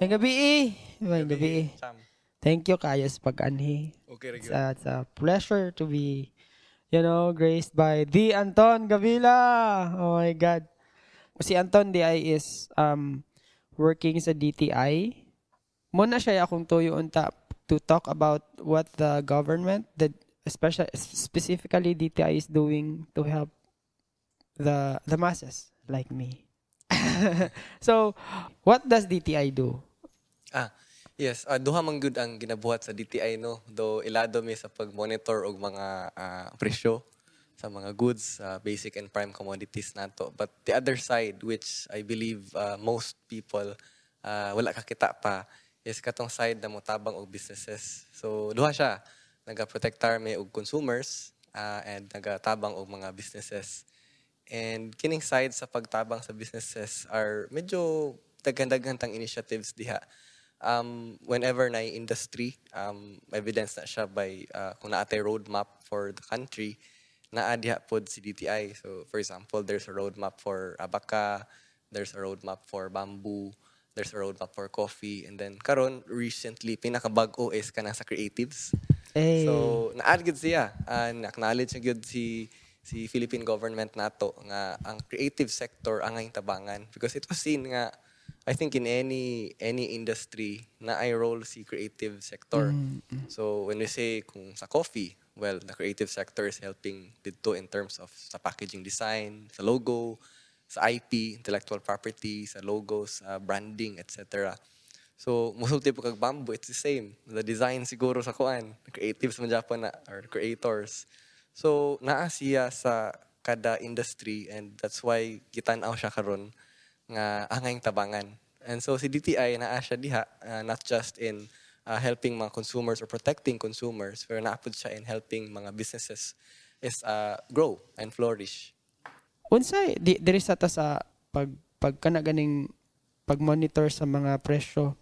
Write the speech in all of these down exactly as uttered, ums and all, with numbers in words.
Yung gabi eh. Yung gabi eh. Thank you, Kayos pagani. Okay, regular. It's, uh, it's a pleasure to be, you know, graced by the Anton Gabila. Oh my God. Si Anton D I is um working sa D T I. Muna siya akong tuyo on top to talk about what the government, the especially specifically D T I is doing to help the the masses like me. So, what does D T I do? Ah. Yes, uh, duha man gud ang ginabuhat sa D T I no, do ilado mi sa pag-monitor og mga uh, presyo sa mga goods, uh, basic and prime commodities nato. But the other side which I believe uh, most people uh, wala kakita pa is katong side na motabang og businesses. So duha siya, naga-protectar mi og consumers uh, and naga-tabang og mga businesses. And kining side sa pagtabang sa businesses are medyo daghan-daghan tang initiatives diha. Um, whenever na industry, um, evidence na siya by uh, kung naatay roadmap for the country, naadya po si D T I. So, for example, there's a roadmap for abaca, there's a roadmap for bamboo, there's a roadmap for coffee, and then karon recently, pinakabago is ka na sa creatives. Hey. So, naad good siya. Uh, na-acknowledge na good si, si Philippine government nato nga ang creative sector ang ngayon tabangan because it was seen nga I think in any any industry na ay role si creative sector. Mm-hmm. So when we say kung sa coffee, well the creative sector is helping dito in terms of sa packaging design, sa logo, sa I P, intellectual property, sa logos, uh, branding, et cetera. So musulti po kag bamboo, it's the same. The design siguro sa kuan, creatives man Japan na or creators. So naa siya sa kada industry and that's why gitan-aw siya karon nga angayang tabangan. And so si D T I naa siya diha, uh, not just in uh, helping mga consumers or protecting consumers, pero naapod siya in helping mga businesses is uh, grow and flourish. Unsay di diri sa ta sa pag pagkana ganing pag-monitor sa mga presyo.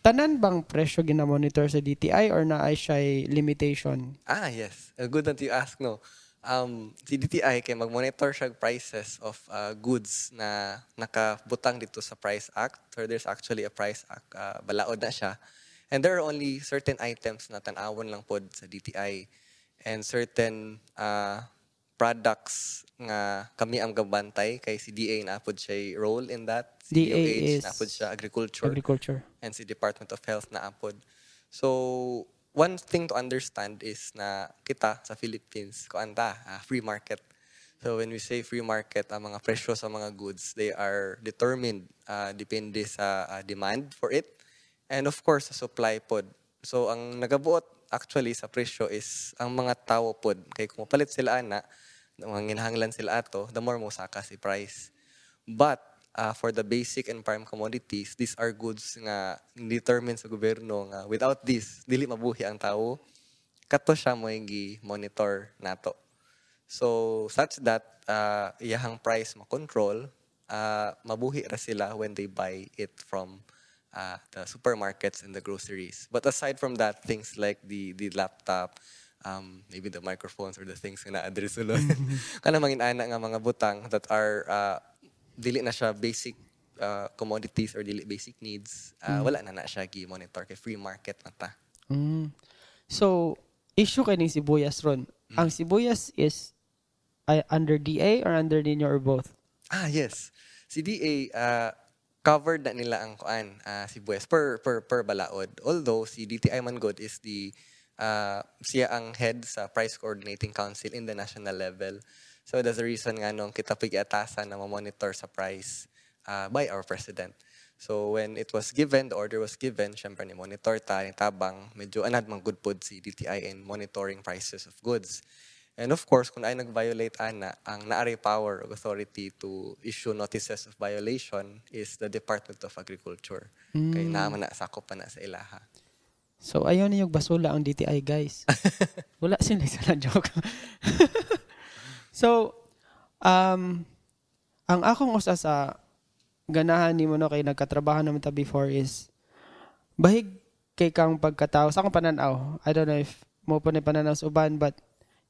Tanan bang presyo gina-monitor sa D T I or naay siya limitation? Ah, yes. Good that you ask, no. Um, si D T I kay mag-monitor siya prices of uh, goods na nakabutang dito sa Price Act. So there's actually a Price Act, uh, balaod na siya. And there are only certain items na tanawon lang pod sa D T I and certain uh, products nga kami ang gabantay kay si D A na pod siya role in that. Si D A O H na pod siya agriculture. Agriculture. And si Department of Health na pod. So one thing to understand is na kita sa Philippines, kuanta, uh, free market. So when we say free market, ang mga presyo sa mga goods, they are determined uh, depende sa uh, demand for it. And of course, sa supply pod. So ang nagabuot actually sa presyo is ang mga tao pod. Kaya kung mapalit sila na, mga ginahanglan sila ato, the more mosaka si price. But Uh, for the basic and prime commodities, these are goods nga determined sa gobyerno nga without this, dili mabuhi ang tao. Kato siya mo gi-monitor nato. So, such that uh, iyahang price makontrol, uh, mabuhi ra sila when they buy it from uh, the supermarkets and the groceries. But aside from that, things like the, the laptop, Um, maybe the microphones or the things na na-address ulo. Kana mangin-ana nga mga butang that are uh, dili na siya basic uh, commodities or dili basic needs. Uh, mm. Wala na na siya gi-monitor kay free market na ta. Mm. So, issue kay ni sibuyas ron. Mm. Ang sibuyas is uh, under D A or under ninyo or both? Ah, yes. Si D A, uh, covered na nila ang kuan, uh, sibuyas per, per, per balaod. Although, si D T I Mangod is the, uh, siya ang head sa Price Coordinating Council in the national level. So that's the reason nga nung kita pag-iatasan na mamonitor sa price uh, by our president. So when it was given, the order was given, syempre ni monitor ta, ni tabang, medyo anad mang good pod si D T I in monitoring prices of goods. And of course, kung ay nag-violate ana, ang naari power of authority to issue notices of violation is the Department of Agriculture. Mm. Kaya naman na, sakop pa na sa ilaha. So ayaw ninyong basula ang D T I, guys. Wala sila sa joke. So, um, ang akong usa sa ganahan ni mo no kay nagkatrabaho naman ta before is bahig kay kang pagkatao sa akong pananaw. I don't know if mo pa ni pananaw sa uban, but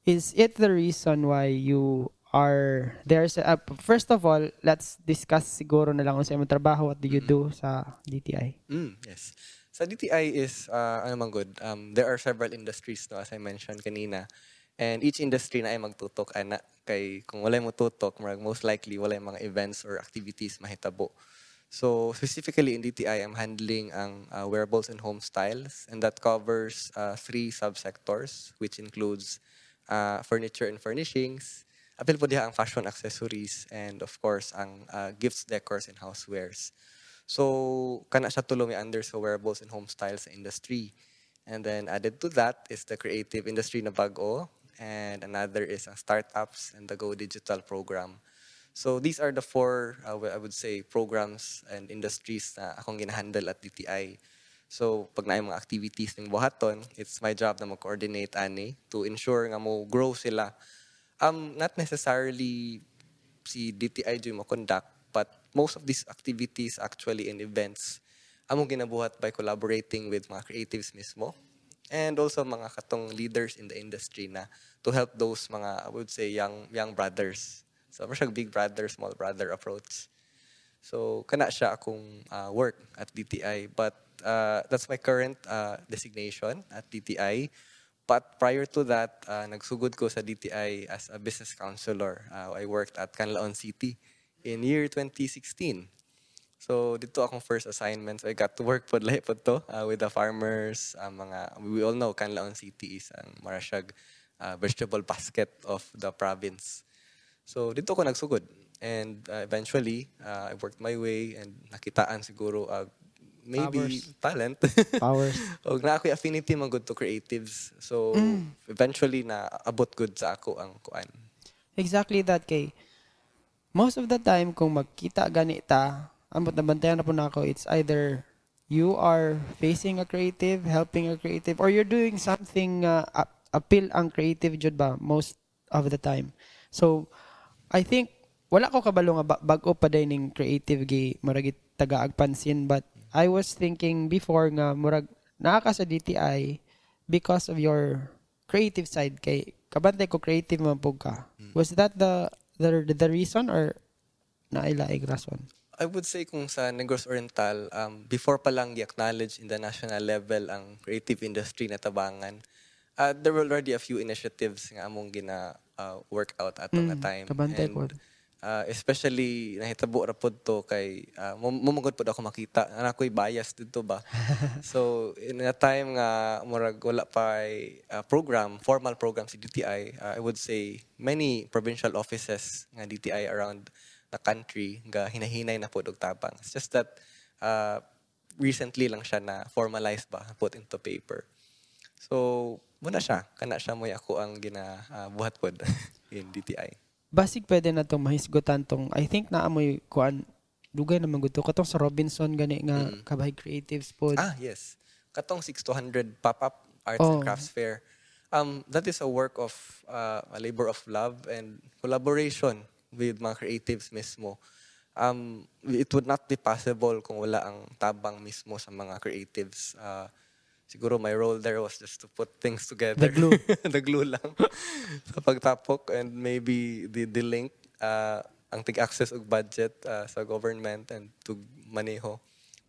is it the reason why you are there's uh, first of all, let's discuss siguro na lang kung sa iyong trabaho. What do you do sa D T I? Mm, yes. So D T I is uh, ano man good. Um, there are several industries no, as I mentioned kanina. And each industry na ay magtutok ana kay kung wala mo tutok, most likely wala mga events or activities mahitabo. So specifically in D T I, I'm handling ang uh, wearables and home styles, and that covers uh, three subsectors which includes uh, furniture and furnishings. Apil po diha ang fashion accessories and of course ang uh, gifts, decors, and housewares. So kana siya tulo mi under sa wearables and home styles industry. And then added to that is the creative industry na bago, and another is ang startups and the Go Digital program. So these are the four uh, I would say programs and industries na akong ginahandle at D T I. So pag naay mga activities ning buhaton, it's my job na mag-coordinate ani to ensure nga mo grow sila. Um, not necessarily si D T I do mo-conduct, but most of these activities actually in events among ginabuhat by collaborating with mga creatives mismo and also mga katong leaders in the industry na to help those mga, I would say, young young brothers. So, masyag big brother, small brother approach. So, kana siya akong uh, work at D T I, but uh, that's my current uh, designation at D T I. But prior to that, uh, nagsugod ko sa D T I as a business counselor. Uh, I worked at Canlaon City in year twenty sixteen. So dito akong first assignment. So I got to work po lahi po to uh, with the farmers. Uh, mga, we all know Canlaon City is ang marasyag uh, vegetable basket of the province. So dito ako nagsugod. And uh, eventually, uh, I worked my way and nakitaan siguro uh, maybe powers. Talent. Powers. O na ako affinity mag good to creatives. So, mm. eventually na abot good sa ako ang kuan. Exactly that kay. Most of the time kung magkita ganita, ambot na bantayan na po na ako, it's either you are facing a creative, helping a creative, or you're doing something uh, appeal ang creative jud ba most of the time. So, I think wala ko kabalo nga bag-o pa day ning creative gi maragit tagaagpansin, but I was thinking before nga murag naa ka sa D T I because of your creative side kay kabantay ko creative man pug ka. Mm. Was that the, the the reason or nailaig rason? I would say kung sa Negros Oriental um, before pa lang i-acknowledge in the national level ang creative industry na tabangan. Uh, there were already a few initiatives nga among gina uh, workout atong mm, time. Kabantay ko. Uh, especially nahitabo ra pod to kay uh, mumugod pod ako makita na ako'y bias dito ba. So in a time nga murag wala pa uh, program formal program si D T I, uh, I would say many provincial offices nga D T I around the country nga hinahinay na pod og tabang. It's just that uh, recently lang siya na formalized ba put into paper. So muna siya kana siya moy ako ang ginabuhat uh, pod in D T I. Basig pwede na itong mahisgotan tong I think naamoy kuan dugay na maguto katong sa Robinson gani nga mm. kabahay creatives pod. Ah yes, katong sixty-two hundred Pop-Up Arts oh. and Crafts Fair. Um that is a work of uh, a labor of love and collaboration with mga creatives mismo. Um it would not be possible kung wala ang tabang mismo sa mga creatives. Uh, Siguro my role there was just to put things together. The glue. The glue lang. Sa pagtapok and maybe the, the link, uh, ang tig-access og budget uh, sa government and to maneho.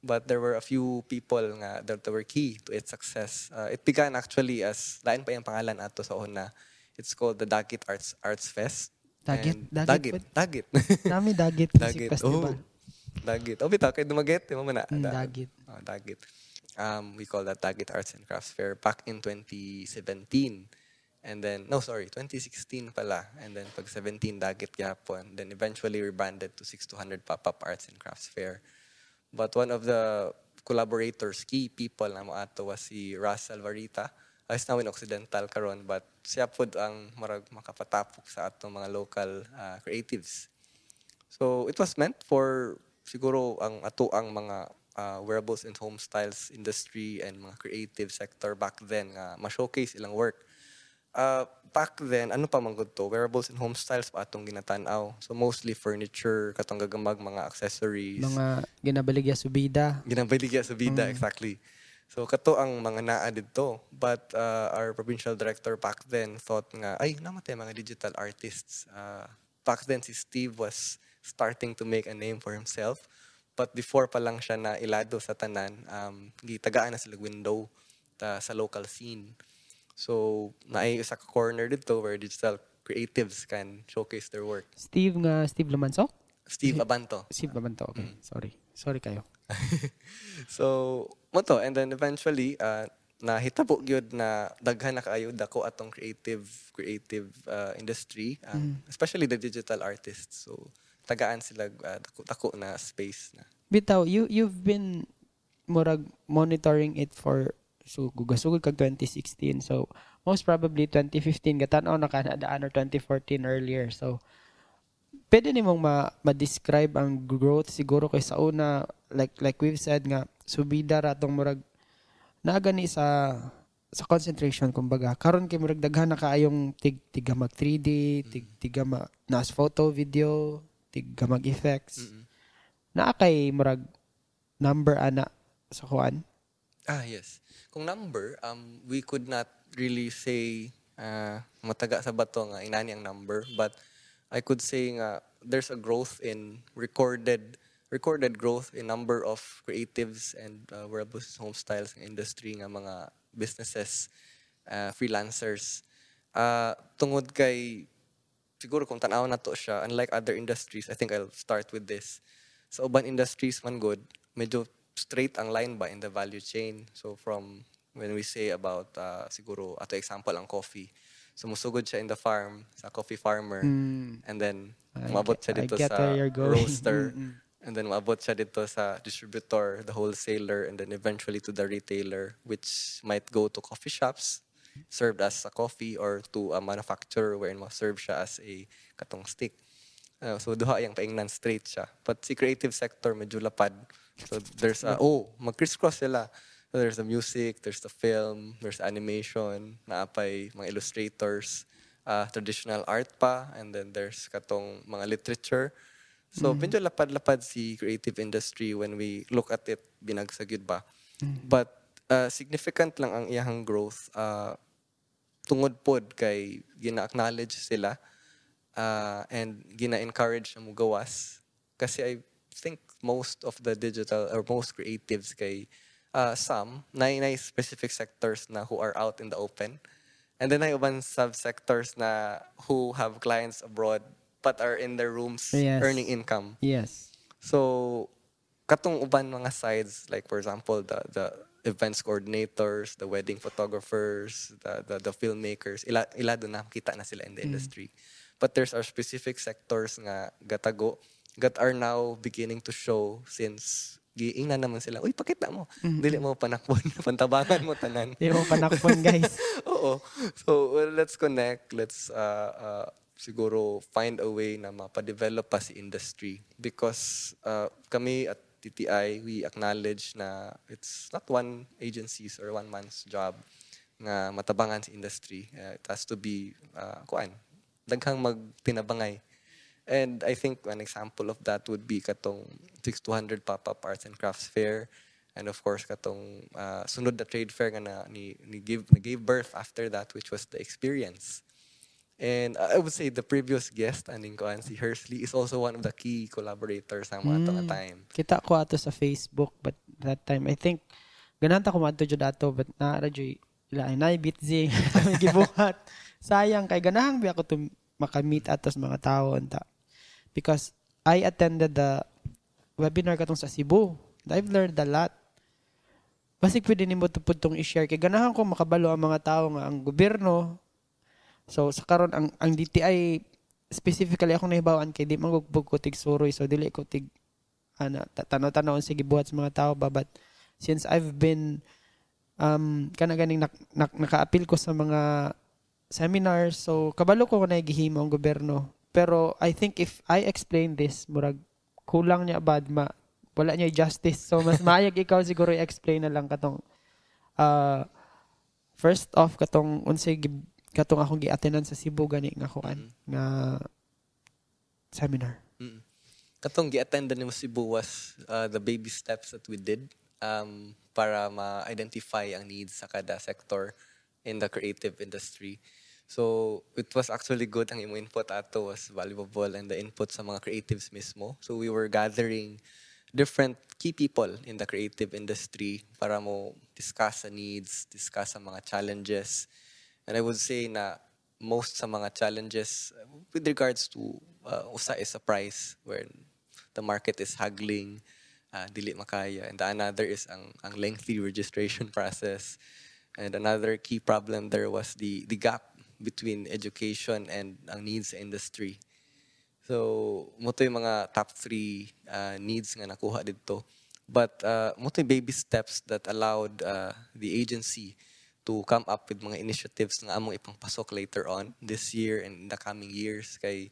But there were a few people nga that were key to its success. Uh, it began actually as, lain pa yung pangalan ato sa una. It's called the Dakit Arts Arts Fest. Dakit? Dakit. Dakit. Dami Dakit. Dakit. Oh, Dakit. Oh, bitaw, kay Dumaguete. Dakit. Oh, Dakit. Um, we call that Dakit Arts and Crafts Fair back in twenty seventeen. And then, no, sorry, twenty sixteen pala. And then, pag seventeen, Dakit gapon. Then, eventually, rebranded to sixty-two hundred Pop-Up Arts and Crafts Fair. But one of the collaborators, key people na mo ato was si Ras Salvarita. He's now in Occidental karon, but siya pod ang marag makapatapok sa atong mga local uh, creatives. So, it was meant for siguro ang ato ang mga Uh, wearables and home styles industry and mga creative sector back then nga uh, ma-showcase ilang work. Uh, back then, ano pa manggod to? Wearables and home styles pa atong ginatanaw. So mostly furniture, katong gagamag, mga accessories. Mga ginabaligya subida. Ginabaligya subida, mm. exactly. So kato ang mga naa dito. But uh, our provincial director back then thought nga, ay, namatay mga digital artists. Uh, back then si Steve was starting to make a name for himself. But before pa lang siya na ilado sa tanan, um, gitagaan na sila window ta, sa local scene. So, naiusak a corner dito where digital creatives can showcase their work. Steve nga, Steve Lumanso? Steve Abanto. Steve Abanto, okay. Mm. Sorry. Sorry kayo. So, moto. And then eventually, uh, nahitabo yun na daghan na kayo dako atong creative creative uh, industry, uh, mm. especially the digital artists. So, tagaan sila uh, dako, dako na space na. Bitaw, you, you've been murag monitoring it for so gugasugod kag twenty sixteen. So most probably twenty fifteen gatan-aw na kanadaan or twenty fourteen earlier. So pwede nimong ma- ma-describe ang growth siguro kay sa una, like like we've said nga subida ra tong murag naagani sa sa concentration kumbaga. Karon kay murag daghan na kaayong tig tiga mag three D, tig tiga mag nas photo, video, tiga mag effects. Mm-hmm. Naa kay murag number ana sa kuan. Ah, yes. Kung number, um, we could not really say uh, mataga sa bato nga inani ang number, but I could say nga there's a growth in recorded recorded growth in number of creatives and uh, world business home styles ng industry nga mga businesses, uh, freelancers. Uh, tungod kay siguro kung tanaw na to siya, unlike other industries, I think I'll start with this. Sa urban industries man good, medyo straight ang line ba in the value chain. So from when we say about uh, siguro ato example ang coffee, so musugod siya in the farm sa coffee farmer, mm. and then maabot siya dito sa roaster, and then maabot siya dito sa distributor, the wholesaler, and then eventually to the retailer, which might go to coffee shops served as a coffee or to a manufacturer wherein ma-serve siya as a katong stick. Uh, so duha yang paingnan straight siya, but si creative sector medyo lapad. So there's a, oh, mag-criss-cross sila. So there's the music, there's the film, there's animation, naapay mga illustrators, uh, traditional art pa, and then there's katong mga literature. So mm-hmm. medyo lapad-lapad si creative industry when we look at it, binagsagid ba. Mm-hmm. But uh, significant lang ang iyang growth. Uh, tungod pod kay gina-acknowledge sila uh, and gina-encourage na mugawas. Kasi I think most of the digital or most creatives kay uh, some nai nai specific sectors na who are out in the open, and then nai uban subsectors na who have clients abroad but are in their rooms, yes, earning income. Yes. So katong uban mga sides, like for example the the events coordinators, the wedding photographers, the the, the filmmakers, ila ila do na kita na sila in the mm. industry. But there's our specific sectors nga gatago that are now beginning to show since giing na naman sila, uy, pakita mo. Mm-hmm. Dili mo panakpon. Pantabangan mo, tanan. Dili mo panakpon, guys. Oo. So, well, let's connect. Let's uh, uh, siguro find a way na mapadevelop pa si industry. Because uh, kami at T T I, we acknowledge na it's not one agency's or one man's job na matabangan si industry. Uh, it has to be, uh, kuan, daghang magtinabangay. And I think an example of that would be katong sixty-two hundred Pop-Up Arts and Crafts Fair, and of course katong uh, sunod na trade fair nga na ni, ni give na gave birth after that, which was the experience. And I would say the previous guest, aning ko si Hersley, is also one of the key collaborators sa mga mm. atong time. Kita ko ato sa Facebook, but that time I think gananta ko madto jud ato, but na radyo ila inay bitzi gibuhat. Sayang kay ganahang bi ako tum maka-meet ato sa mga tao unta. Because I attended the webinar katong sa Cebu. I've learned a lot. Basig pwede nimo tupod tong i-share kay ganahan ko makabalo ang mga tao nga ang gobyerno. So sa karon ang ang D T I specifically akong nahibawan kay di magugpog ko tig suroy, so dili ko tig ana tanaw-tanaw sige buhat sa mga tao ba, but since I've been um kana ganing nak, nak, naka-appeal ko sa mga seminars, so kabalo ko na gihimo ang gobyerno. Pero I think if I explain this, murag kulang niya bad ma, wala niya justice. So mas maayag ikaw siguro i-explain na lang katong uh, first off katong unsay katong akong gi-attendan sa Cebu gani nga kuan mm-hmm. nga seminar. Mm-hmm. Katong gi-attendan ni Cebu was uh, the baby steps that we did um, para ma-identify ang needs sa kada sector in the creative industry. So, it was actually good. Ang imong input ato was valuable and the input sa mga creatives mismo. So, we were gathering different key people in the creative industry para mo discuss sa needs, discuss sa mga challenges. And I would say na most sa mga challenges with regards to uh, usa is a price where the market is haggling, uh, dili makaya. And the another is ang, ang lengthy registration process. And another key problem there was the, the gap between education and ang needs industry. So, moto yung mga top three uh, needs nga nakuha dito. But, uh, moto yung baby steps that allowed uh, the agency to come up with mga initiatives nga among ipangpasok later on this year and in the coming years. Kay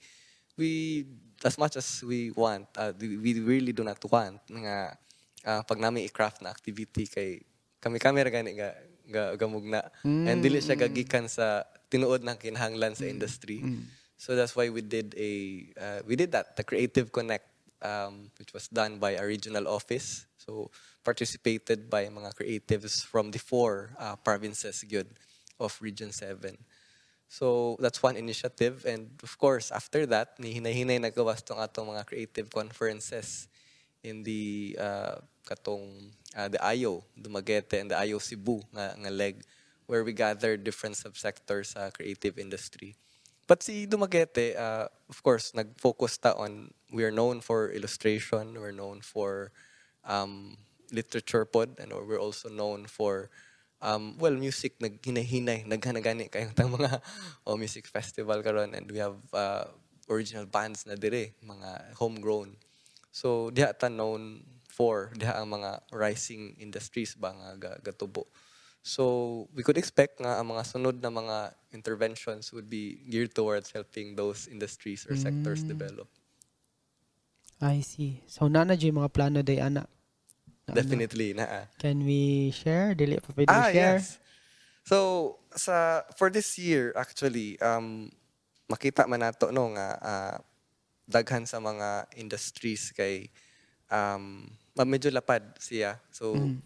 we, as much as we want, uh, we really do not want nga uh, pag namin i-craft na activity kay kami-kami ra gani nga gamugna. Mm. And dili siya gagikan sa tinuod na kinahanglan sa industry. Mm. So that's why we did a uh, we did that the Creative Connect, um, which was done by a regional office. So participated by mga creatives from the four uh, provinces good of Region seven. So that's one initiative, and of course after that, ni hinay-hinay nagawas tong atong mga creative conferences in the uh, katong uh, the I O Dumaguete and the I O Cebu nga, nga leg, where we gathered different subsectors sa uh, creative industry. But si Dumaguete, uh, of course, nag-focus ta on, we are known for illustration, we're known for um, literature pod, and we're also known for, um, well, music, naghinay-hinay, naghanagani kayong tang mga oh, music festival karon, and we have uh, original bands na dire, mga homegrown. So, diha ta known for, diha ang mga rising industries ba nga gatubo. So, we could expect nga ang mga sunod na mga interventions would be geared towards helping those industries or sectors mm. develop. I see. So, nana d'yo mga plano day, ana? Na, Definitely, naa. Can we share? Dili pa pwede ah, share? Yes. So, sa for this year, actually, um, makita man nato no, nga uh, daghan sa mga industries kay um, medyo lapad siya. So, mm.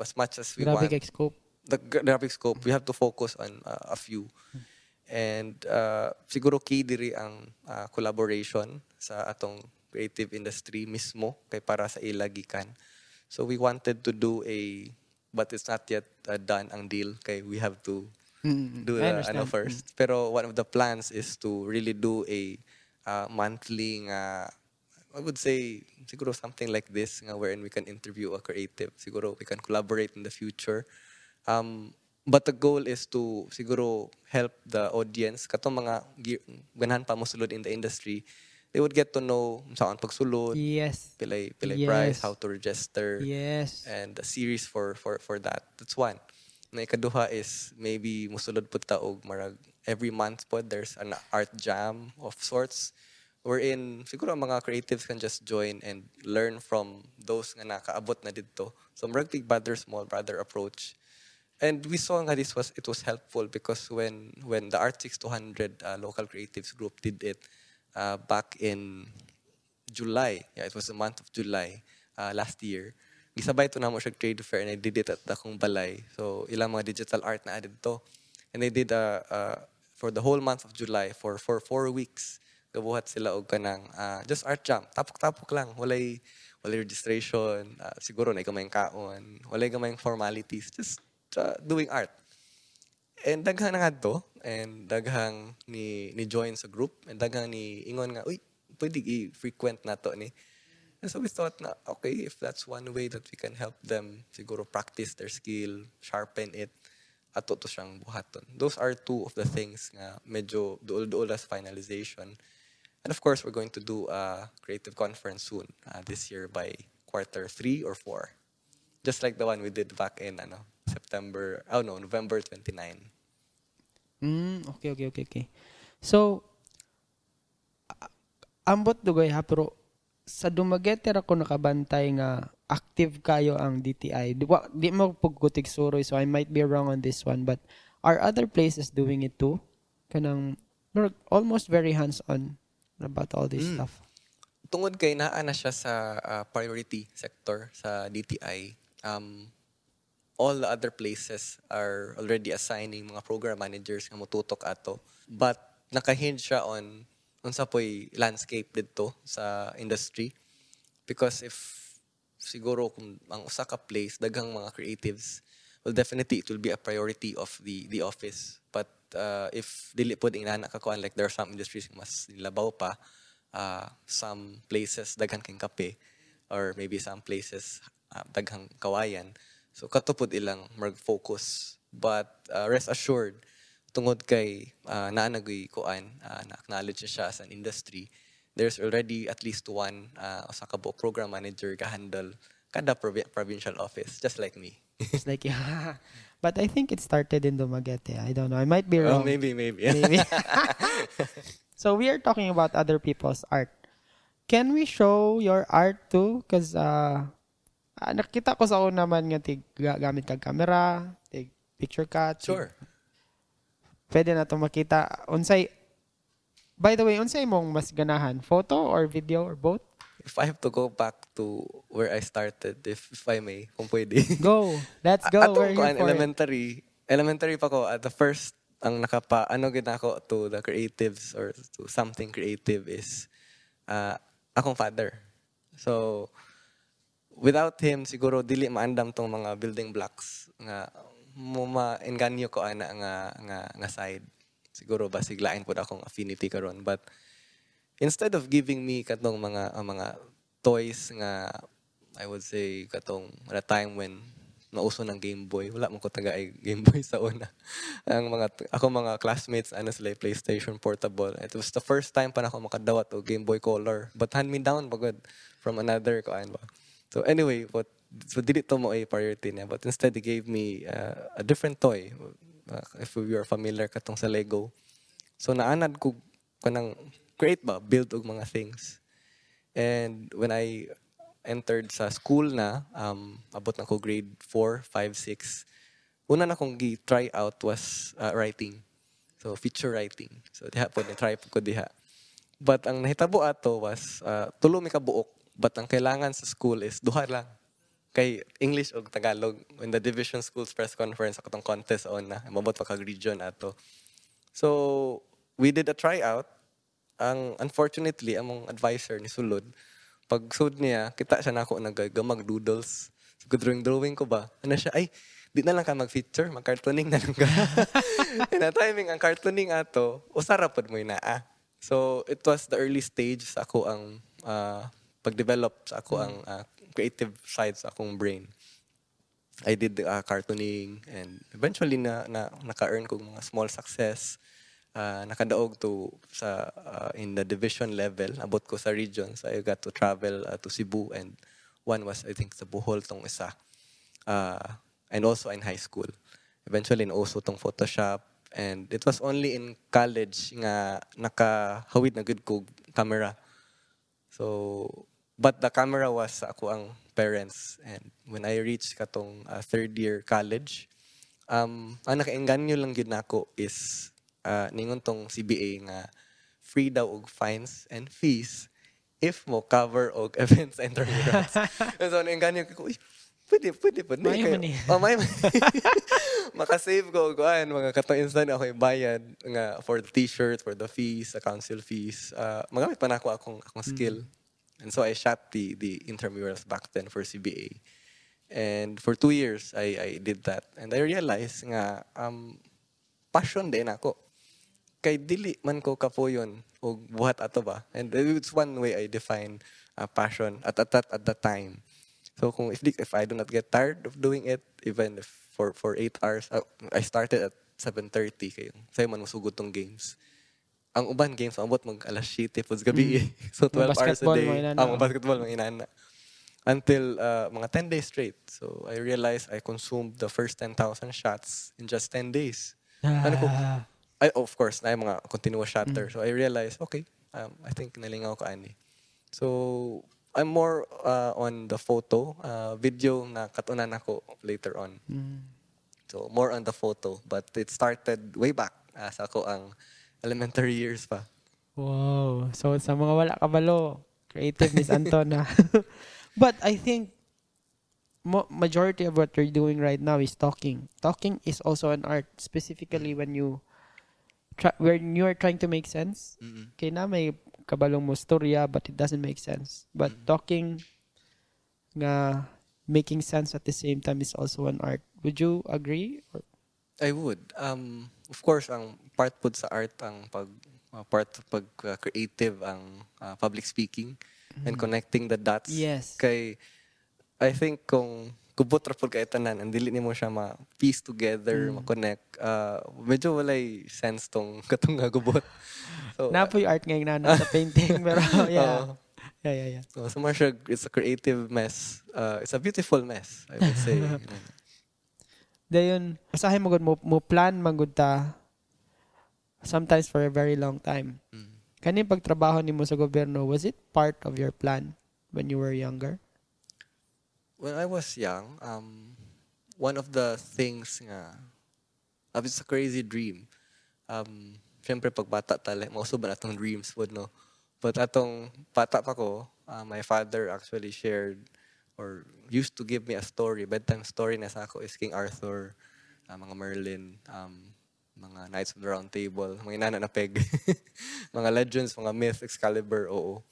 as much as we Grabe want. Grabe scope. The graphic scope, we have to focus on uh, a few. And uh, siguro key diri ang uh, collaboration sa atong creative industry mismo kay para sa ilagikan. So we wanted to do a, but it's not yet uh, done ang deal kay we have to mm-hmm. do the ano first. Mm-hmm. Pero one of the plans is to really do a uh, monthly nga, I would say siguro something like this nga wherein we can interview a creative. Siguro we can collaborate in the future. Um, but the goal is to siguro help the audience, katong mga ganahan pa mo sulod in the industry, they would get to know saan pagsulod, yes. pilay, pilay yes. price, how to register, yes. and a series for, for, for that. That's one. Na ikaduha is maybe musulod po taog marag every month po there's an art jam of sorts wherein siguro mga creatives can just join and learn from those nga nakaabot na dito. So marag big brother, small brother approach. And we saw that this was it was helpful because when when the Art sixty-two hundred uh, local creatives group did it uh, back in July, yeah, it was the month of July uh, last year. Gisabay to na mo siya trade fair and I did it at Dakong Balay. So ilang mga digital art na added to, and they did uh, uh, for the whole month of July for for four weeks. Gabuhat sila og kanang uh, just art jam, tapok-tapok lang, walay walay registration, uh, siguro na gamay kaon, walay gamay formalities, just Uh, doing art. And daghang na nga to, and daghang ni, ni join sa group, and daghang ni ingon nga, uy, pwede i-frequent na to ni. And so we thought na, okay, if that's one way that we can help them siguro practice their skill, sharpen it, ato to siyang buhaton. Those are two of the things nga medyo duol-duol as finalization. And of course, we're going to do a creative conference soon, uh, this year by quarter three or four. Just like the one we did back in, ano, September, oh no, November twenty-ninth. Mm, okay, okay, okay, okay. So, ambot dugay ha, pero sa Dumaguete ra ko nakabantay nga active kayo ang D T I. Di, wa, di mo pagkutig suroy, so I might be wrong on this one, but are other places doing it too? Kanang, almost very hands-on about all this mm. stuff. Tungod kay naa na siya sa uh, priority sector sa D T I, um, all the other places are already assigning mga program managers nga motutok ato. But nakahinge siya on unsa poy landscape dito sa industry. Because if siguro kung ang usa ka place daghang mga creatives, well definitely it will be a priority of the the office. But uh, if dili pod ingana ka kuan, like there are some industries mas nilabaw pa, uh, some places daghang king kape or maybe some places uh, daghang kawayan. So katupod ilang mag-focus. But uh, rest assured, tungod kay uh, naanagui koan, uh, na-acknowledge siya as an industry, there's already at least one uh, sa kabuok program manager ka-handle kada prov- provincial office, just like me. Just like you. But I think it started in Dumaguete. I don't know. I might be wrong. Oh, maybe, maybe. maybe. So we are talking about other people's art. Can we show your art too? Because... Uh, Ah, nakita ko sa ako naman nga tig gamit kag camera, tig picture cut. Sure. Pwede na itong makita. Unsay, by the way, unsay mong mas ganahan? Photo or video or both? If I have to go back to where I started, if, if I may, kung pwede. Go. Let's go. Atong ko an elementary. It? Elementary pa ko. At the first, ang nakapa, ano ginako to the creatives or to something creative is uh, akong father. So, without him, siguro dili maandam tong mga building blocks nga ma-enganyo ko ana nga nga nga side. Siguro basig lain pud akong affinity karon, but instead of giving me katong mga uh, mga toys nga I would say katong at a time when nauso ng Game Boy, wala man ko tagay Game Boy sa una. Ang mga ako mga classmates ano sila PlayStation Portable. It was the first time pa na ako makadawat og Game Boy Color, but hand me down pagod from another kuan ba. So anyway, what so did it to mo a priority na, but instead they gave me uh, a different toy. Uh, if you are familiar katong sa Lego, so naanad ko kanang create ba build og mga things. And when I entered sa school na, um, abot na ko grade four, five, six. Una na kong gi-try out was uh, writing, so feature writing. So diha po na try po ko diha. But ang nahitabo ato was uh, tulo mi ka buok. But ang kailangan sa school is duha lang. Kay English o Tagalog, in the Division Schools Press Conference, akong contest on na, mabot pa kag-region ato. So, we did a tryout. Ang, unfortunately, among advisor ni Sulod, pag sud niya, kita siya na ako nagagamag doodles. So, drawing-drawing ko ba? Ano siya? Ay, di na lang ka mag-feature, mag-cartooning na lang ka. Ina-timing, ang cartooning ato, usarapod mo yun na ah. So, it was the early stage sa ako ang... Uh, pag-develop sa ako ang uh, creative side sa akong brain. I did uh, cartooning and eventually na, na naka-earn ko mga small success. Uh, nakadaog to sa uh, in the division level. Abot ko sa region. So I got to travel uh, to Cebu and one was I think sa Bohol tong isa. Uh, and also in high school. Eventually na also tong Photoshop. And it was only in college nga nakahawid na good ko camera. So... But the camera was sa ako ang parents. And when I reached katong uh, third year college, um, ang nakainganyo lang yun ako is uh, ningon tong C B A nga free daw og fines and fees if mo cover og events and tournaments. So nainganyo ko, uy, pwede, pwede, pwede. May money. Oh, may money. Makasave ko og kuan, mga katong instant ako ibayad nga for the t-shirt, for the fees, the council fees. Uh, magamit pa na ako akong, akong skill. Mm. And so I shot the, the intramurals back then for C B A. And for two years, I, I did that. And I realized nga, um, passion din ako. Kay dili man ko kapoyon o buhat ato ba. And it's one way I define uh, passion at that at, at the time. So kung if, if I do not get tired of doing it, even if for, for eight hours, uh, I started at seven thirty kayo. Sa'yo man masugod tong games. Ang uban games, ang abot mag alas siyete po sa gabi eh. So twelve hours a day. Ang ah, basketball, mga inana. Until uh, mga ten days straight. So I realized I consumed the first ten thousand shots in just ten days. Ah. Ano ko, I, of course, na mga continuous shotter. Mm. So I realized, okay, um, I think nalingaw ko ani. So I'm more uh, on the photo, uh, video na katunan ako later on. Mm. So more on the photo. But it started way back uh, sa ako ang elementary years pa. Wow. So sa mga wala kabalo, creative Miss Anton. But I think mo- majority of what we're doing right now is talking. Talking is also an art, specifically when you try, when you are trying to make sense. Mm-hmm. Okay, na may kabalong mo storya, but it doesn't make sense. But mm-hmm. talking, nga, making sense at the same time is also an art. Would you agree? Or? I would. Um, of course, ang part po sa art ang pag uh, part pag uh, creative ang uh, public speaking mm-hmm. and connecting the dots. Yes. Kay I think kung kubutra po kay tanan and dili nimo siya ma piece together, mm. ma-connect, uh, medyo walay sense tong katong gagubot. So napoy uh, art ngay na sa painting pero yeah. Uh, yeah, yeah, yeah. So so much it's a creative mess. Uh, it's a beautiful mess, I would say. Dayon, asahin mo gud mo, mo plan magud ta sometimes for a very long time. Mm-hmm. Kani pagtrabaho nimo sa gobyerno, was it part of your plan when you were younger? When I was young, um, one of the things nga, uh, it's a crazy dream. Um, syempre pag bata tali, mausuban atong dreams would no. But atong bata pa ko, uh, my father actually shared or used to give me a story. Bedtime story na sa ako is King Arthur, uh, mga Merlin, um, mga Knights of the Round Table, mga inana na peg, mga legends, mga myth, Excalibur, oo.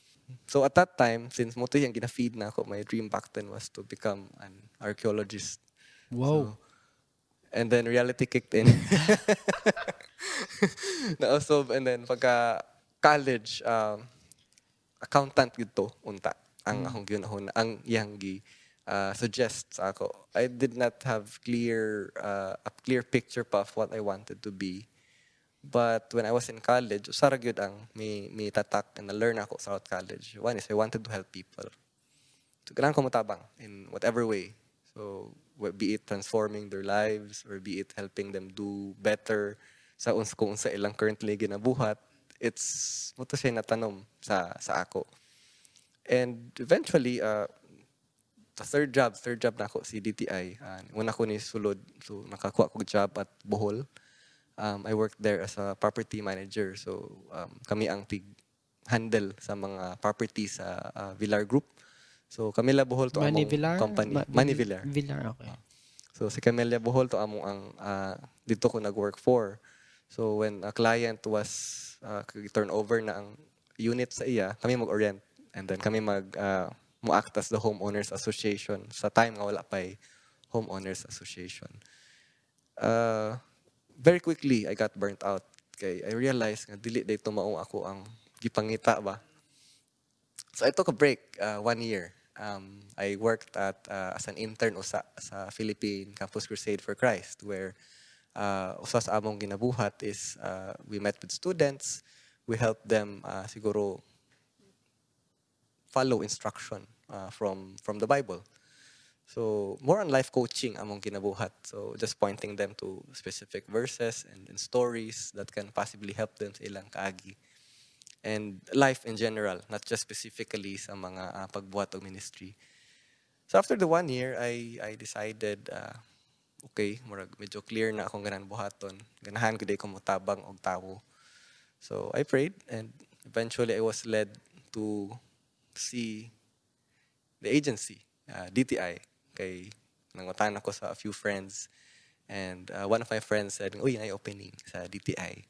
So at that time, since moto yung gina-feed na ako, my dream back then was to become an archaeologist. Wow. So, and then reality kicked in. Naosob, and then pagka college, um, accountant gito, unta. Ang akong ginahuna, ang iyang gi uh, suggests ako. I did not have clear uh, a clear picture pa of what I wanted to be. But when I was in college, usara gyud ang may may tatak and na-learn ako sa college. One is I wanted to help people. So ganang ko motabang in whatever way. So be it transforming their lives or be it helping them do better sa uns kung sa ilang currently ginabuhat, it's mo to siya natanom sa sa ako. And eventually, uh, the third job, third job na ako si D T I. Uh, una ko ni sulod, so nakakuha ko job at Bohol. Um, I worked there as a property manager. So um, kami ang tig-handle sa mga properties sa uh, Villar Group. So Camilla Bohol to Manny among Villar? Company. Ma- Manny Villar. Villar, okay. Uh, so si Camilla Bohol to among ang uh, dito ko nag-work for. So when a client was uh, turnover na ang unit sa iya, kami mag-orient. And then kami mag uh, mo-act as the Homeowners Association. Sa time nga wala pa'y Homeowners Association. Uh... Very quickly, I got burnt out. Okay, I realized nga dili day tumaong ako ang gipangita ba. So I took a break uh, one year. Um, I worked at uh, as an intern usa sa Philippine Campus Crusade for Christ, where uh, usa sa among ginabuhat is uh, we met with students, we helped them uh, siguro follow instruction uh, from from the Bible. So, more on life coaching among kinabuhat. So, just pointing them to specific verses and, and stories that can possibly help them sa ilang kaagi. And life in general, not just specifically sa mga uh, pagbuhat o ministry. So, after the one year, I I decided, uh, okay, murag, medyo clear na akong ganan buhaton. Ganahan ko day kumutabang og tawo. So, I prayed and eventually I was led to see the agency, uh, D T I. Kay nangutan ako sa a few friends and uh, one of my friends said, uy, na opening sa D T I.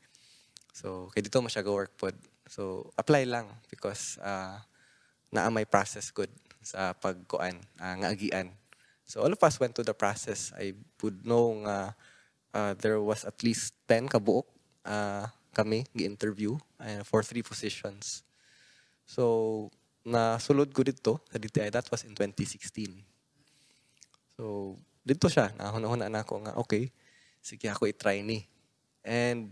So, kay dito mo siya go work pod. So, apply lang because uh, naa may process good sa pagkuan, uh, ngaagian. So, all of us went to the process. I would know nga uh, there was at least ten kabuok uh, kami gi-interview uh, for three positions. So, nasulod ko dito sa D T I. That was in twenty sixteen. So, dito siya. Nahuna-huna na ako nga, okay, sige ako i-try ni. And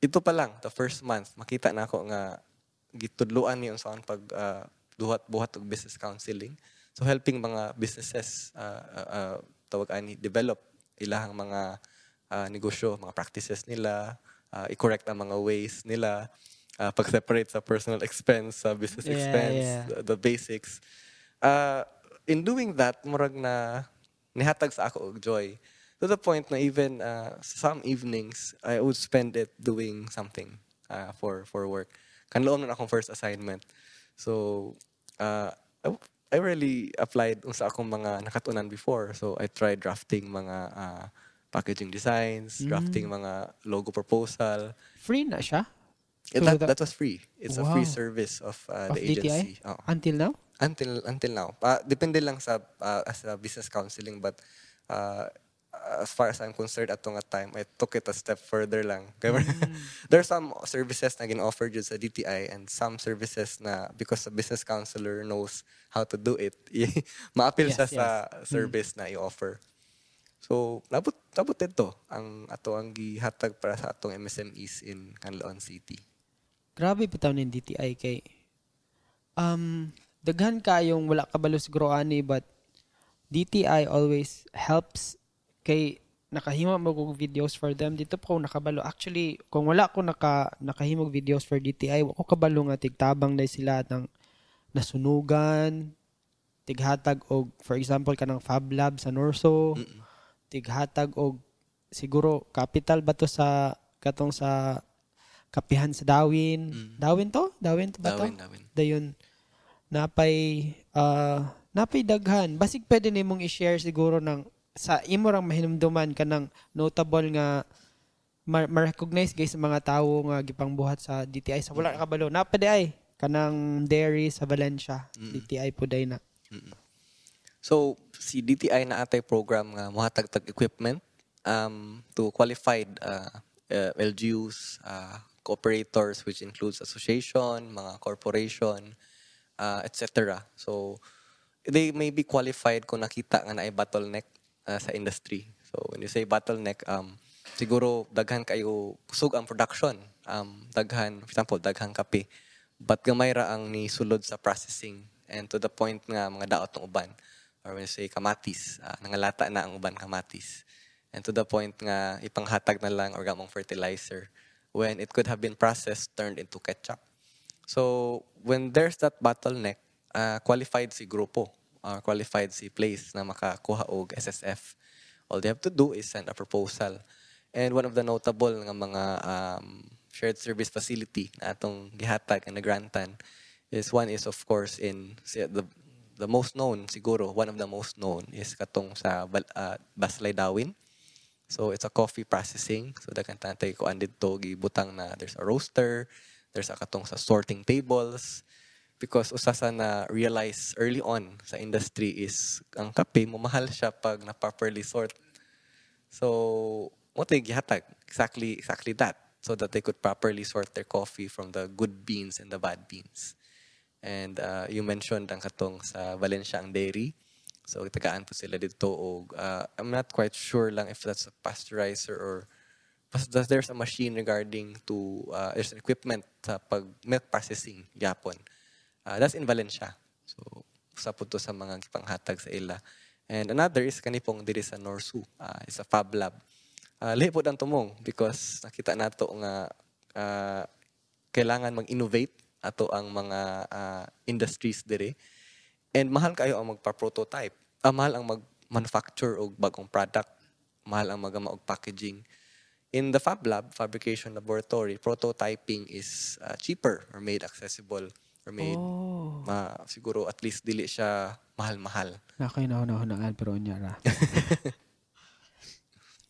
ito pa lang, the first month, makita na ako nga gitudluan niyon sa pag uh, duhat-buhat og business counseling. So, helping mga businesses uh, uh, uh, tawag ani, develop ilahang mga uh, negosyo, mga practices nila, uh, i-correct ang mga ways nila, uh, pag-separate sa personal expense, sa business yeah, expense, yeah. The, the basics. Uh, in doing that, murag na nihatag sa ako og joy. To the point na even uh, some evenings, I would spend it doing something uh, for for work. Kanloon na akong first assignment. So, uh, I really applied sa akong mga nakatunan before. So I tried drafting mga uh, packaging designs, mm-hmm. drafting mga logo proposal. Free na siya? So that, that was free. It's wow. a free service of, uh, of the agency. Oh. Until now? Until until now. Uh, depende lang sa uh, as a business counseling, but uh, as far as I'm concerned at nga time, I took it a step further lang. Mm. There are some services na gin-offer dyan sa D T I and some services na because the business counselor knows how to do it, ma-appeal yes, siya yes. sa service mm. na i-offer. So, nabut nabut ito ang ato ang gihatag para sa atong M S M Es in Canlaon City. Grabe pitaw ng D T I kay um daghan kayong wala kabalos groani but D T I always helps kay nakahimog mo videos for them dito po nakabalo. Actually, kung wala ko naka nakahimog videos for D T I, wala ko kabalo nga tigtabang dai sila nang nasunugan, tighatag og for example kanang Fab Lab sa Norso. Mm-mm. Tighatag og siguro capital ba to sa katong sa kapihan sa Dawin. Mm. Dawin to? Dawin to ba to? Dawin, Dawin. Dayon napay uh, napay daghan. Basig pwede nimong i-share siguro ng sa imo rang mahinumduman kanang notable nga ma-recognize guys sa mga tawo nga gipangbuhat sa D T I sa wala mm. kabalo. Napay ay kanang dairy sa Valencia. Mm. D T I po day na. Mm. So, si D T I na atay program nga muhatag-tag equipment um, to qualified uh, uh, L G Us, uh, cooperators which includes association, mga corporation, uh, et cetera. So, they may be qualified kung nakita nga naay bottleneck uh, sa industry. So, when you say bottleneck, um, siguro daghan kayo kusog ang production. Um, daghan, for example, daghan kape. But gamay ra ang nisulod sa processing and to the point nga mga daot ng uban. Or when you say kamatis, uh, nangalata na ang uban kamatis. And to the point nga ipanghatag na lang or gamong fertilizer when it could have been processed, turned into ketchup. So when there's that bottleneck, uh, qualified si grupo, uh, qualified si place na makakuha og S S F. All they have to do is send a proposal. And one of the notable nga mga um, shared service facility na atong gihatag and nagrantan is one is of course in the The most known, siguro, one of the most known is katong sa uh, Baslay Dawin. So, it's a coffee processing. So, dakantantay ko andid to, gibutang na there's a roaster, there's a katong sa sorting tables. Because usasa na realize early on sa industry is ang kape, mumahal siya pag na-properly sort. So, what they gihatag? Exactly, exactly that. So that they could properly sort their coffee from the good beans and the bad beans. And uh, you mentioned ang katong sa Valencia ang dairy. So, itagaan po sila dito. Og, uh, I'm not quite sure lang if that's a pasteurizer or there's a machine regarding to, uh, there's an equipment sa pag milk processing, Japon. Uh, that's in Valencia. So, usa po to sa mga panghatag sa ila. And another is kanipong diri sa Norsu. Uh, it's a Fab Lab. Uh, Lihi po ng tumong because nakita nato nga uh, kailangan mag-innovate ato ang mga uh, industries dire. And mahal kayo ang magpa-prototype. Ah, mahal ang mag-manufacture o bagong product. Mahal ang magama og packaging. In the Fab Lab, fabrication laboratory, prototyping is uh, cheaper or made accessible or made oh. ma, siguro at least dili siya mahal-mahal. Nakay na no nang pero nya ra.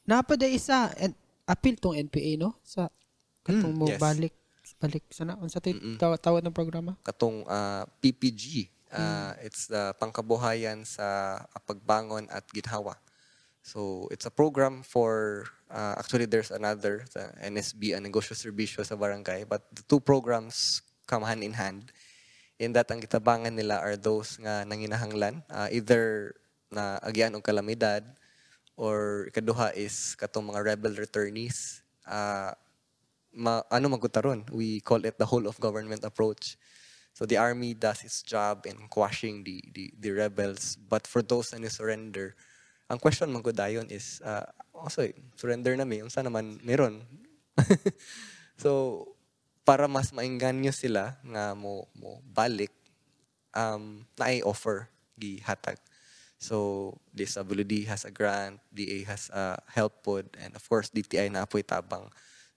Napada isa and appeal tong N P A no sa katong mm, mo yes. balik Balik sana unsa tay tawad ng programa? Katong uh, P P G. Uh, mm. It's the uh, pangkabuhayan sa uh, pagbangon at ginhawa. So it's a program for uh, actually there's another the N S B and negosyo serbisyo sa barangay but the two programs come hand in hand. In that ang gitabangan nila are those nga nanginahanglan uh, either na agian og kalamidad or ikaduha is katong mga rebel returnees. Uh, Ma, ano magkutaron? We call it the whole of government approach. So the army does its job in quashing the the, the rebels, but for those na surrender, ang question magkudayon is uh, also surrender na mi, unsa naman meron? So para mas mainganyo sila nga mo mo balik um naay offer gihatag. So disability has a grant, D A has a help pod, and of course D T I na apoy tabang.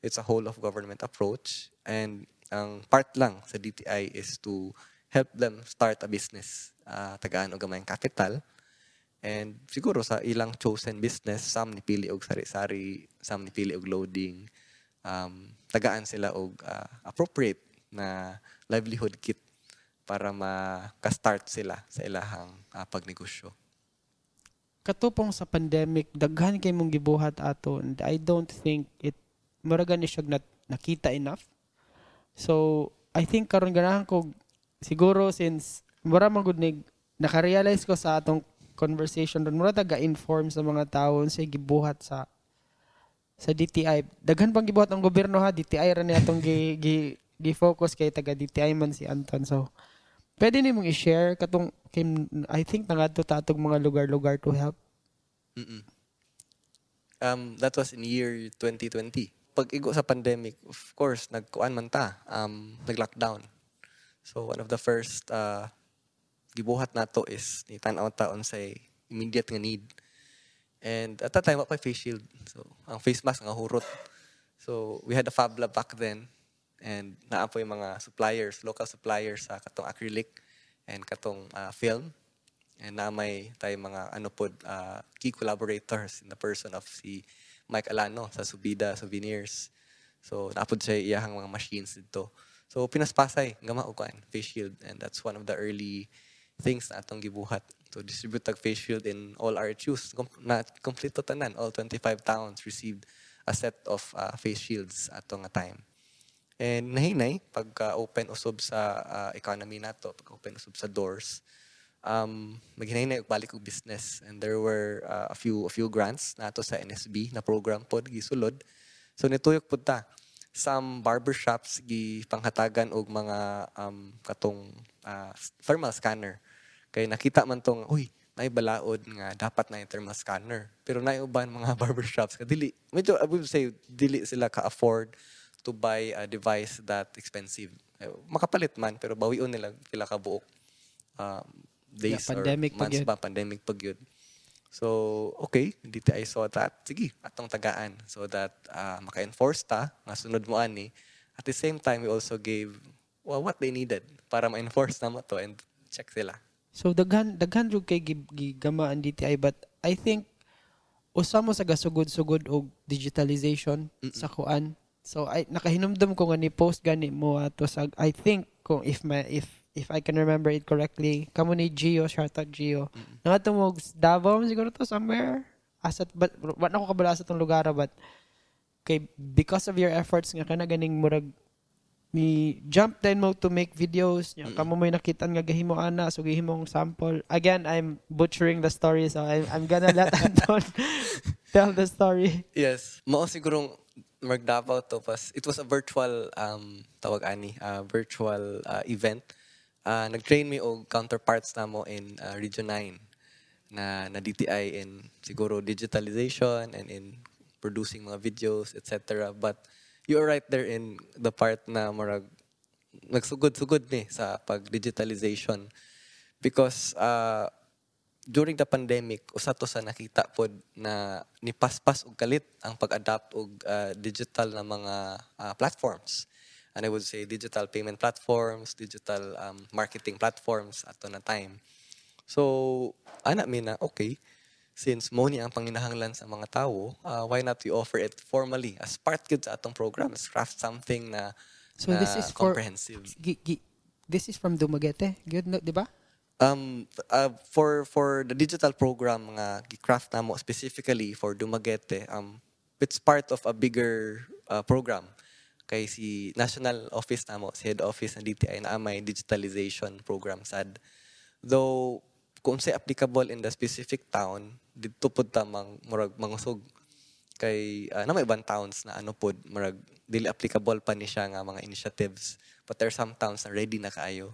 It's a whole of government approach and ang part lang sa D T I is to help them start a business, uh, tagaan og gamay ang capital. And siguro sa ilang chosen business, some nipili og sari-sari, some nipili og loading, um, tagaan sila og uh, appropriate na livelihood kit para maka-start sila sa ilahang uh, pagnegosyo. Katupong sa pandemic, daghan kay mong gibuhat ato, and I don't think it muragan isyog na nakita enough. So, I think karon ganahan ko siguro since mura man gud nig naka-realize ko sa atong conversation ron, mura taga-inform sa mga taon sa gibuhat sa sa D T I. Daghan pang gibuhat ang gobyerno ha, D T I ra ni atong gi gi gi-focus kay taga D T I man si Anton. So, pwede ni mong i-share katong I think nangadto ta atong mga lugar-lugar to help. Mm-mm. Um that was in year twenty twenty. Pag igo sa pandemic, of course nagkuan man ta, um nag-lockdown. So one of the first uh gibuhat nato is ni tan-aw ta unsay immediate nga need. And at that time wa pa face shield. So ang face mask nga hurot. So we had a Fab Lab back then. And naapoy mga suppliers, local suppliers sa uh, katong acrylic and katong uh, film. And naamay tayo mga ano pod, uh, key collaborators in the person of si Mike Alano sa Subida Souvenirs. So naapod siya iyahang mga machines dito. So pinaspasay, gama o kuan, face shield. And that's one of the early things na atong gibuhat. So distribute tag face shield in all R H Us. Com- na complete tanan, all twenty-five towns received a set of uh, face shields atong nga time. And nahinay, pagka-open usub sa uh, economy nato, pagka-open usub sa doors, um, maghinay-nay balik og business. And there were uh, a few a few grants nato sa N S B na program pod gisulod. So nituyok pod ta. Some barbershops gipanghatagan og mga um, katong uh, thermal scanner. Kay nakita man tong, uy, naay balaod nga dapat na yung thermal scanner. Pero naay uban mga barbershops ka dili. Medyo I would say dili sila ka-afford to buy a device that expensive. Makapalit man, pero bawiun nila pila ka buok um, days yeah, or months pa, pandemic pag yun. So, okay, D T I saw that. Sige, atong tagaan so that uh, maka-enforce ta, masunod mo ani. At the same time, we also gave well, what they needed para ma-enforce na mo to and check sila. So, daghan, daghan rin kay gigama ang D T I, but I think usa mo sa gasugod-sugod og digitalization Mm-mm. sa kuan. So I nakahinumdum ko nga ni post gani mo ato sa I think kung if my if if I can remember it correctly kamo ni Gio shoutout Gio mm-hmm. nga tumog Davao siguro to somewhere asat but what na ko kabala sa tong lugar but kay because of your efforts nga kana ganing murag ni jump then mo to make videos nya mm-hmm. kamo may nakitan nga gahimo ana so gihimong sample again I'm butchering the story so I, I'm gonna let Anton tell the story. Yes, mao siguro Magdabao to pas. It was a virtual um tawag ani, uh, virtual uh, event. Uh, nag-train mi og counterparts namo in uh, Region nine na na D T I in siguro digitalization and in producing mga videos, et cetera. But you are right there in the part na marag nagsugod-sugod ni sa pag-digitalization because uh, during the pandemic, usa to sa nakita pod na nipaspas og kalit ang pag-adapt og uh, digital na mga uh, platforms. And I would say digital payment platforms, digital um, marketing platforms ato na time. So, ana mi na, okay, since mo ni ang panginahanglan sa mga tawo, uh, why not we offer it formally as part gid sa atong program, let's craft something na, so na this is comprehensive. For, g- g- this is from Dumaguete, good, no, di ba? Um, uh, for for the digital program nga gi-craft namo specifically for Dumaguete, um, it's part of a bigger uh, program. Kay si National Office namo, si Head Office ng D T I na amay digitalization program sad. Though kung say applicable in the specific town, didto pud ta mang murag mangusog kay uh, na may ibang towns na ano pud murag dili applicable pa ni siya nga mga initiatives, but there are some towns na ready na kaayo.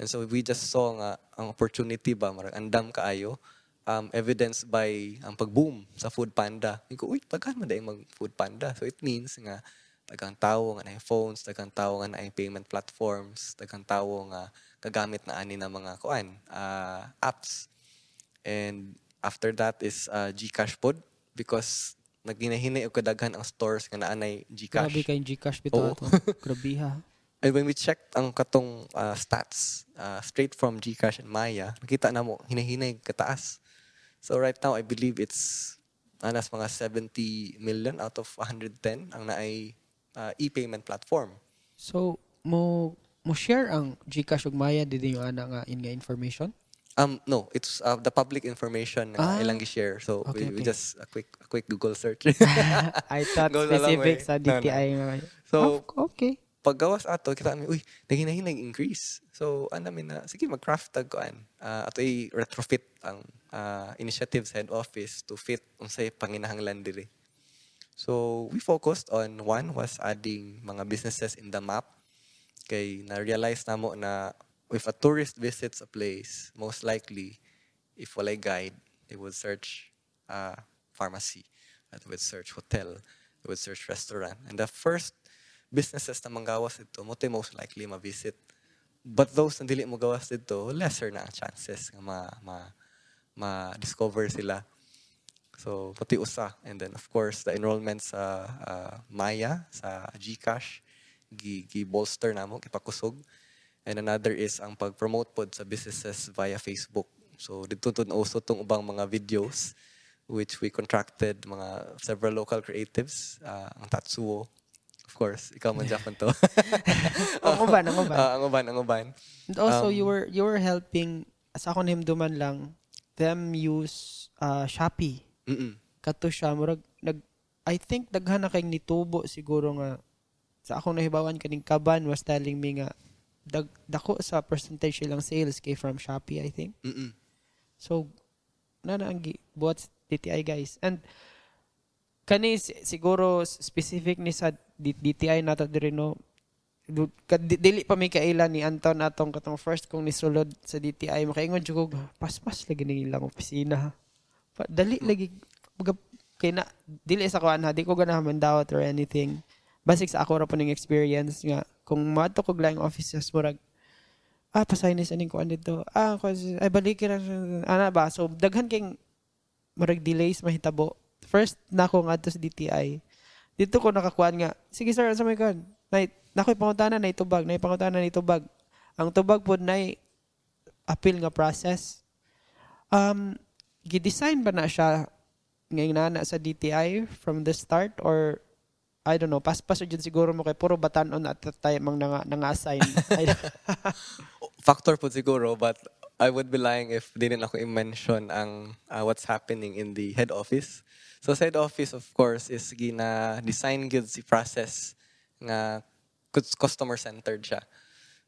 And so we just saw nga ang opportunity ba, marang andam kaayo, um, evidenced by ang pag-boom sa Foodpanda. Hindi ko, uy, pagkaan man dahil mag-Foodpanda. So it means nga, tagang tao nga na yung phones, tagang tao nga na yung payment platforms, tagang tao nga kagamit na ani na mga kuan, uh, apps. And after that is uh, Gcash pod because naginahinay o kadaghan ang stores nga naanay Gcash. Grabe kayong Gcash bito ato. Grabe ha. And when we checked ang katong uh, stats uh, straight from Gcash and Maya, nakita na mo, hinahinay kataas. So right now, I believe it's anas mga seventy million out of one hundred ten ang naay uh, e-payment platform. So, mo mo share ang Gcash ug Maya dito yung ana nga in nga information? Um no, it's uh, the public information na ah, ilang i-share. So okay, we, okay. we just a quick a quick Google search. I thought specific sa D T I. No, no. So oh, okay. Paggawas ato kita namin, uy, naging increase. So ana min na sige mag-craft tag kuan. Uh, ato ay retrofit ang uh, initiatives head office to fit unsay panginahanglan diri. So we focused on one was adding mga businesses in the map. Kay na-realize namo na if a tourist visits a place, most likely, if walay guide, they would search uh, pharmacy, they would search hotel, they would search restaurant. And the first businesses na manggawas dito, mo tayo most likely ma-visit. But those na dili mo gawas dito, lesser na ang chances na ma, ma, ma-discover sila. So, pati usa. And then, of course, the enrollment sa uh, Maya, sa Gcash, gi-bolster na mo, kipakusog. And another is ang pag-promote pod sa businesses via Facebook. So, dito also itong ubang mga videos which we contracted mga several local creatives. Uh, ang Tatsuo, of course. Ikaw man Japan to. Ang uban, ang uban. Uh, ang uban, ang uban. And also, um, you were you were helping, sa akong himduman lang, them use uh, Shopee. Mm-mm. Kato siya, murag, nag, I think daghan na kayong nitubo siguro nga. Sa akong nahibawan kaning Kaban was telling me nga, Dag, dako sa percentage lang sales kay from Shopee, I think. Mm-mm. So, nanaanggi, buhat D T I guys. And, kani siguro specific ni sa D T I nata diri no, dili pa may kaila ni Anton atong katong first kung nisulod sa D T I, makaingon jugog, pas-pas lagi nilang opisina. Pa, dali mm. lagi, kay na, dili sa kuan ha, di ko ganahan mandawat or anything. Basic sa ako ra po ng experience nga, kung mato ko lang offices, murag, ah, pasainis aning kuan dito. Ah, ay balikin na, ana ba? So, daghan king murag delays, mahitabo. First, nako nga sa D T I. Dito ko nakakuan nga, sige sir, asa may kuan? Nako'y pangutana na itubag, na'y pangutana na itubag. Ang tubag po na'y appeal nga process. Um, gidesign ba na siya ngayon na sa D T I from the start or I don't know, pas-paso dyan siguro mo kay puro batanon at tayo mang nang, nang-assign. Factor po siguro, but I would be lying if didn't ako i-mention ang uh, what's happening in the head office. So sa head office, of course, is gina-design good si process nga customer-centered siya.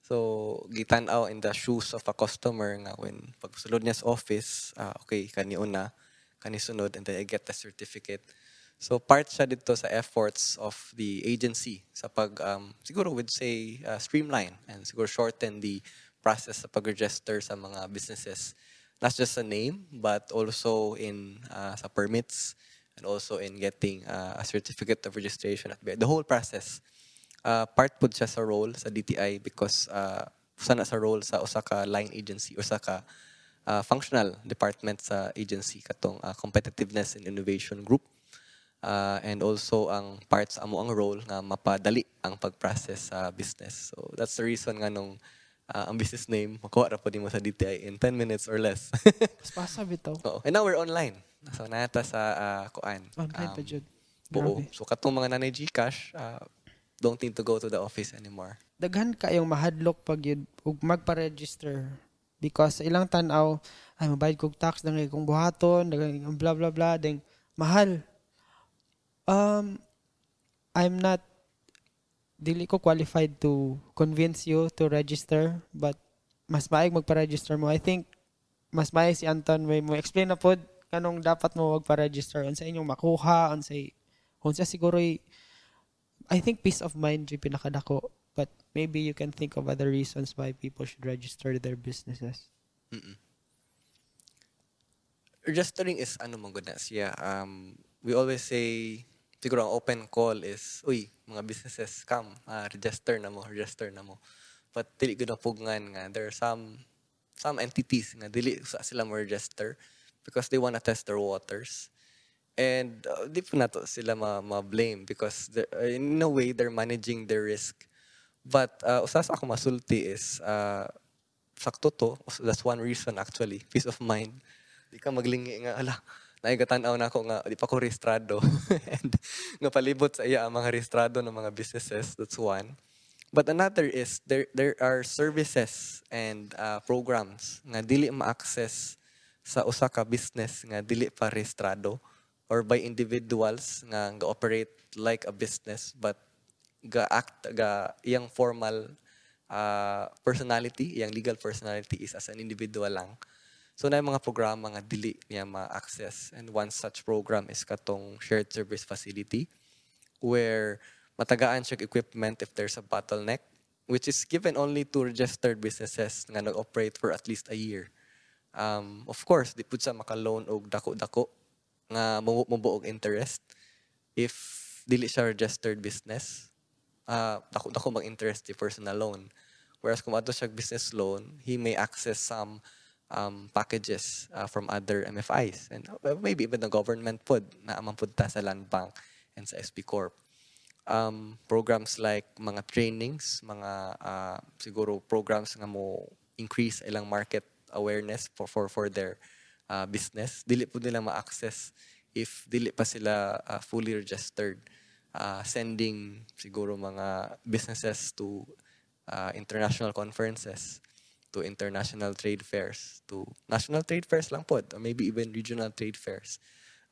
So, gitan-aw in the shoes of a customer nga when pagsulod niya sa office, uh, okay, kaniuna, kanisunod, and then I get the certificate. So part siya dito sa efforts of the agency sa pag, um, siguro would say, uh, streamline and siguro shorten the process sa pag-register sa mga businesses. Not just a name, but also in uh, sa permits and also in getting uh, a certificate of registration at the whole process. Uh, part po siya sa role sa D T I because uh, sana sa role sa Osaka line agency, Osaka uh, functional department sa agency, katong uh, competitiveness and innovation group. Uh, and also ang parts amo ang role nga mapadali ang pag-process sa uh, business. So that's the reason nga nung uh, ang business name makuha ra pud mo sa D T I in ten minutes or less. Pasa bitaw. Oo. And now we're online. So nata sa uh, kuan. Online um, pa jud. Oo. So katong mga nanay Gcash uh, don't need to go to the office anymore. Daghan ka yung mahadlok pag yun ug magpa-register because ilang tan-aw ay mabayad kog tax dangay kung buhaton, dangay blah blah blah ding mahal. Um, I'm not, dili ko qualified to convince you to register, but mas maayag magpa-register mo. I think, mas maayag si Anton, may mo explain na po, kanong dapat mo magpa-register, on sa inyong makuha, on sa, on sa siguro, I think peace of mind yung pinakadako, but maybe you can think of other reasons why people should register their businesses. Mm-mm. Registering is, ano mong goodness, yeah, um, we always say, siguro ang open call is, uy, mga businesses, come, ah, register na mo, register na mo. But dili ko napugngan nga, there are some some entities nga dili sa sila mo register because they wanna test their waters. And uh, di po na to sila ma-blame because uh, in a way, they're managing their risk. But uh, usas ako masulti is, uh, sakto to, that's one reason actually, peace of mind. Di ka maglingi nga, ala, naigatan-aw na ako nga, di pa ko rehistrado. And napalibot sa iya ang mga rehistrado ng mga businesses, that's one. But another is, there there are services and uh, programs nga dili ma-access sa usa ka business nga dili pa rehistrado or by individuals nga ga-operate like a business but ga-act, ga iyang formal uh, personality, iyang legal personality is as an individual lang. So na yung mga programa nga dili niya ma-access. And one such program is katong shared service facility where matagaan siya equipment if there's a bottleneck, which is given only to registered businesses nga nag-operate for at least a year. Um, of course, di po siya makaloan og dako-dako nga mabuog interest if dili siya registered business. Uh, dako-dako mag interest di personal loan. Whereas kung ato siya business loan, he may access some Um, packages uh, from other M F Is and uh, maybe even the government pod na amampunta sa Land Bank and sa S B Corp. Um, programs like mga trainings, mga uh, siguro programs nga mo increase ilang market awareness for for, for their uh, business. Dili po nila ma-access if dili pa sila uh, fully registered. Uh, sending siguro mga businesses to uh, international conferences, to international trade fairs, to national trade fairs lang po, or maybe even regional trade fairs.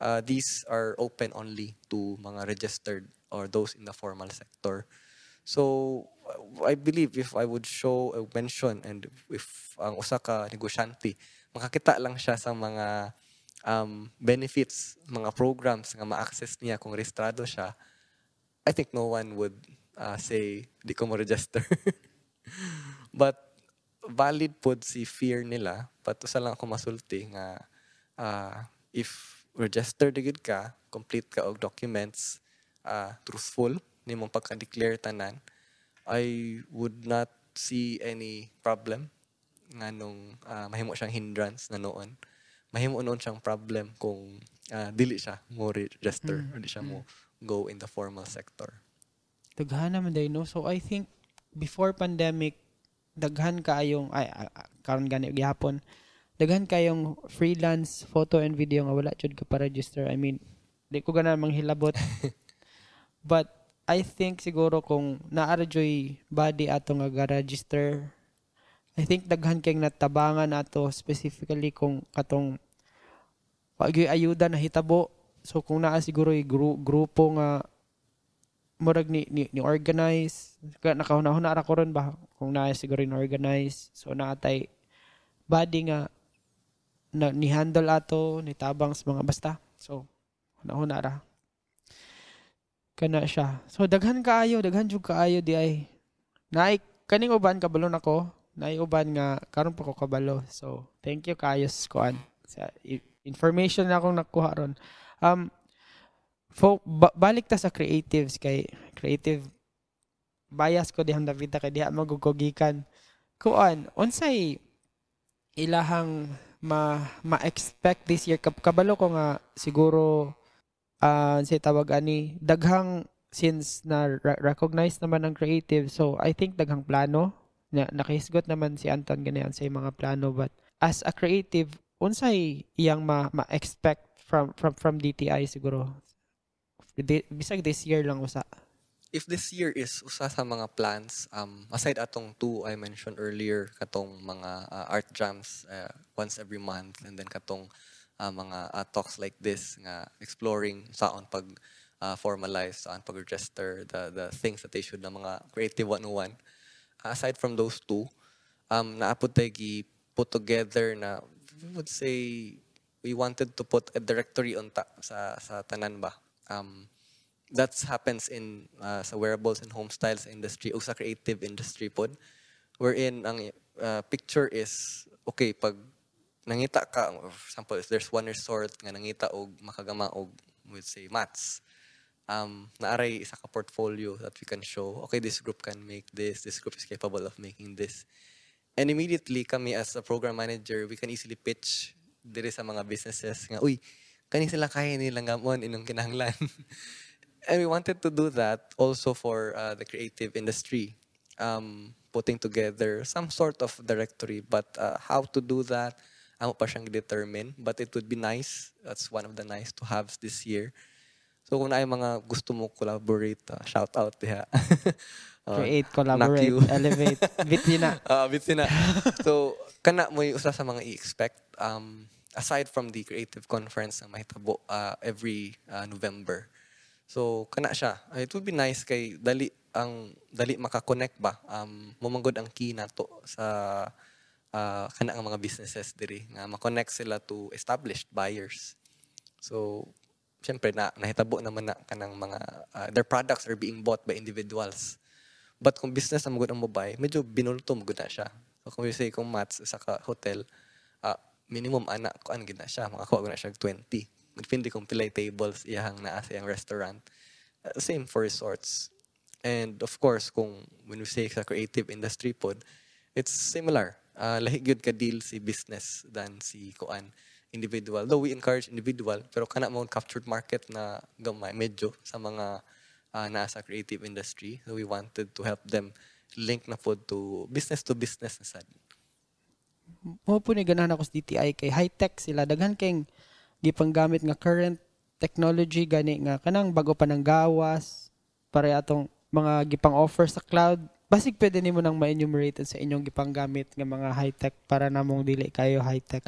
Uh, these are open only to mga registered or those in the formal sector. So, I believe if I would show a mention and if ang usa ka negosyante, makakita lang siya sa mga um, benefits, mga programs nga ma-access niya kung rehistrado siya, I think no one would uh, say, di ko mo register. But, valid pod si fear nila, but usa lang ako masulti nga uh, if registered gid ka, complete ka og documents, uh, truthful nimong pagka-declare tanan, I would not see any problem nganong uh, mahimo siyang hindrance na noon. Mahimo noon siyang problem kung uh, dili siya mo register mm-hmm. or di siya mo go in the formal sector. Daghan naman day, no? So I think before pandemic, daghan kaayong ay karon gani gihapon daghan kayong freelance photo and video nga wala jud ka pa register. I mean, di ko ganan manghilabot but I think siguro kung naarjoy body ato nga ga-register, I think daghan kay natabangan ato specifically kung katong pagay ayuda na hitabo. So kung naa siguro yung gru- grupo nga murag ni, ni, ni organize nakahuna-huna ra ko ron ba kung na siguro in organize, so naatay body nga na, ni handle ato ni tabang sa mga basta, so huna-huna ra kana siya. So daghan kaayo daghan jud kaayo di ay naay kaning uban kabalon ako naay uban nga karon pa ko kabalo. So thank you Kayos kuan sa information na akong nakuha ron. um Folk, ba- balik ta sa creatives kay creative bias ko dihang Davida kay diha magugugikan kuan unsay ilahang ma ma-expect this year. Kabalo ko nga siguro uh, si tawag ani daghang since na ra- recognize naman ang creative, so I think daghang plano na nakahisgot naman si Anton ganyan sa mga plano. But as a creative, unsay iyang ma- ma-expect from from from D T I siguro bisag this year lang usa? If this year is usa sa mga plans, um, aside atong two I mentioned earlier, katong mga uh, art jams uh, once every month, and then katong uh, mga uh, talks like this, nga exploring saan pag-formalize, uh, saan pag-register, the, the things that they should na mga creative one oh one. Uh, aside from those two, um, naapod tayo put together na, I would say, we wanted to put a directory on ta- sa, sa tanan ba? Um, that happens in uh, sa wearables and home styles industry o sa creative industry pod, wherein ang uh, picture is, okay, pag nangita ka, for example, if there's one resort nga nangita og makagama og, we'd say, maths, um, naaray isa ka portfolio that we can show, okay, this group can make this, this group is capable of making this. And immediately kami as a program manager, we can easily pitch diri sa mga businesses nga, uy, kani sila kaya nilang gamon inong kinahanglan. And we wanted to do that also for uh, the creative industry. um, putting together some sort of directory, but uh, how to do that, ano pa siyang determine, but it would be nice. That's one of the nice to haves this year. So kung na ay mga gusto mo collaborate, uh, shout out diha. uh, Create, collaborate, elevate, bitin na. Ah, uh, bitin na. So kana mo usa sa mga i-expect um aside from the creative conference na mahitabo uh, every uh, November. So kana siya. Uh, it would be nice kay dali ang dali maka-connect ba. Um mumanggod ang key nato sa uh, kana ang mga businesses diri nga ma-connect sila to established buyers. So siyempre na nahitabo naman na kanang mga uh, their products are being bought by individuals. But kung business na magod ang mobile, medyo binulto magod na siya. So kung you say kung mats sa ka hotel, uh, minimum anak ko an gina siya, makakuha na siya twenty. Depende kung pilay tables iyang naa sa iyang restaurant. Uh, same for resorts. And of course, kung when we say sa creative industry pod, it's similar. Uh, lahi gyud ka deal si business than si kuan. Individual. Though we encourage individual, pero kana mo captured market na gamay medyo sa mga uh, nasa creative industry. So we wanted to help them link na po to business to business na sad. Mo po ni ganahan ako sa D T I kay high-tech sila. Daghan kayong gipanggamit nga current technology gani nga kanang bago pa nang gawas, pare atong mga gipang-offer sa cloud. Basic pwede nimo nang ma-enumerate sa inyong gipanggamit nga mga high-tech para namong dili kayo high-tech.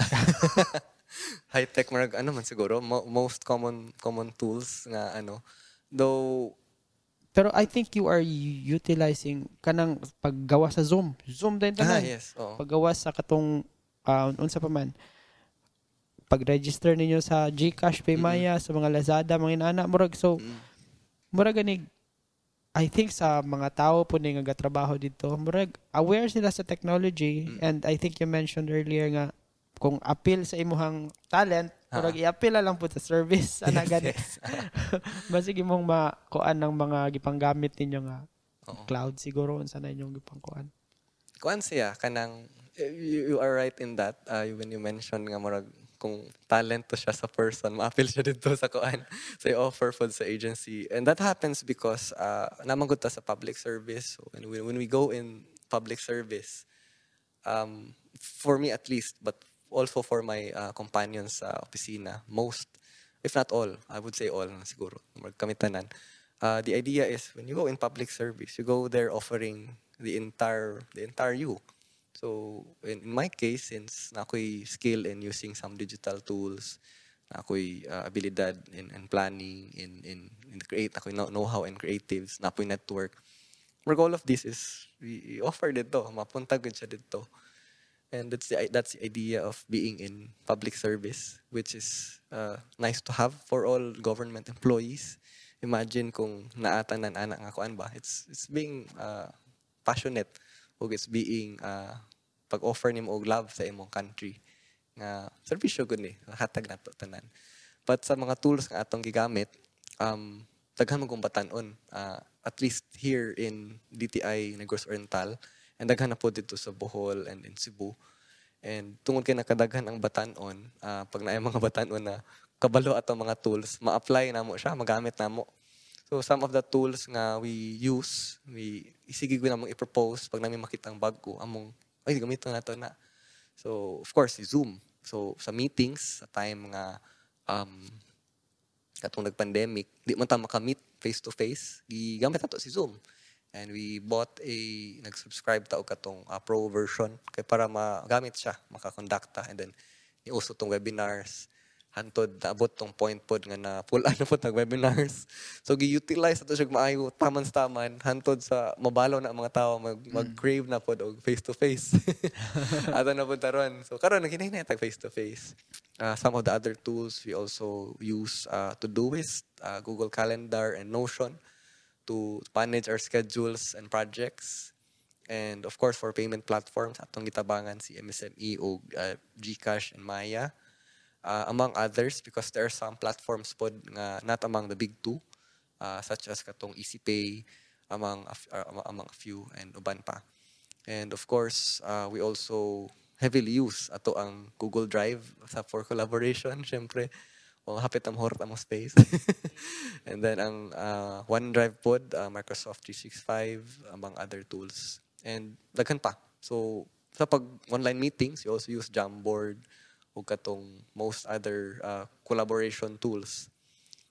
High tech marag ano man siguro mo, most common common tools nga ano though pero I think you are utilizing kanang paggawa sa Zoom Zoom din tanan ah, yes, paggawa sa katong uh, unsa pa man pag-register ninyo sa Gcash, pay Maya, mm-hmm. sa mga Lazada mga inana murag so mm-hmm. murag ani I think sa mga tao po ning nagatrabaho dito murag aware sila sa technology mm-hmm. and I think you mentioned earlier nga kung appeal sa imuhang talent, murag i-appeal lang po sa service. Ana gani. Yes, yes. Basig imong makuan ng mga gipanggamit ninyo nga uh-huh. cloud siguro unsa na inyong gipangkuan. Kuan siya kanang you, you are right in that uh, when you mentioned nga murag kung talent to siya sa person, ma-appeal siya dito sa kuan sa offer pod sa agency. And that happens because uh namanggod ta sa public service. So when we, when we go in public service um for me at least but also for my uh, companions sa uh, opisina, most, if not all, I would say all siguro, kami tanan. Uh, the idea is when you go in public service, you go there offering the entire the entire you. So in, in my case, since na ako'y skill in using some digital tools, na ako'y uh, abilidad in, in planning, in in, in create, na ako'y know-how and creatives, na ako'y network. Marag all of this is we offer dito, mapunta good siya dito. And that's the that's the idea of being in public service, which is uh, nice to have for all government employees. Imagine kung naatanan anak nga kuan ba. It's it's being uh, passionate, o it's being uh, pag-offer nimo og love sa imong country nga serbisyo gud ni hatag nato tanan. But sa mga tools nga atong gigamit, um daghan man kong batan-on uh, at least here in D T I Negros Oriental. And daghan na po dito sa Bohol and in Cebu. And tungod kay nakadaghan ang batan-on, uh, pag naay mga batan-on na kabalo ato mga tools, ma-apply namo siya, magamit namo. So some of the tools nga we use, we isigi ko namong i-propose pag nami makita ang bago, among ay gamito nato na. So of course, si Zoom. So sa meetings, sa time nga um katong nag-pandemic, di man ta maka-meet face to face, gigamit nato si Zoom. And we bought a, nag-subscribe tao ka tong uh, pro version kaya para magamit siya, makakondakta. And then, niuso tong webinars. Hantod, naabot tong point pod nga na full ano po tong webinars. So, gi-utilize ito siya maayo, taman-taman. Hantod sa mabalaw na mga tao, mag- mm. mag-crave na po o face-to-face. Ato na po taron. So, karon naghinay-hinay tag face-to-face. Uh, some of the other tools we also use uh, Todoist, uh, Google Calendar, and Notion. To manage our schedules and projects. And of course, for payment platforms, atong gitabangan si M S M E o uh, Gcash and Maya, uh, among others, because there are some platforms pod nga not among the big two, uh, such as katong EasyPay, among, uh, among a few, and uban pa. And of course, uh, we also heavily use ato ang Google Drive sa for collaboration, syempre. mga hapit ang horta mong space. And then ang uh, OneDrive pod, uh, Microsoft three sixty-five, among other tools. And daghan pa. So sa pag online meetings, you also use Jamboard o katong most other uh, collaboration tools.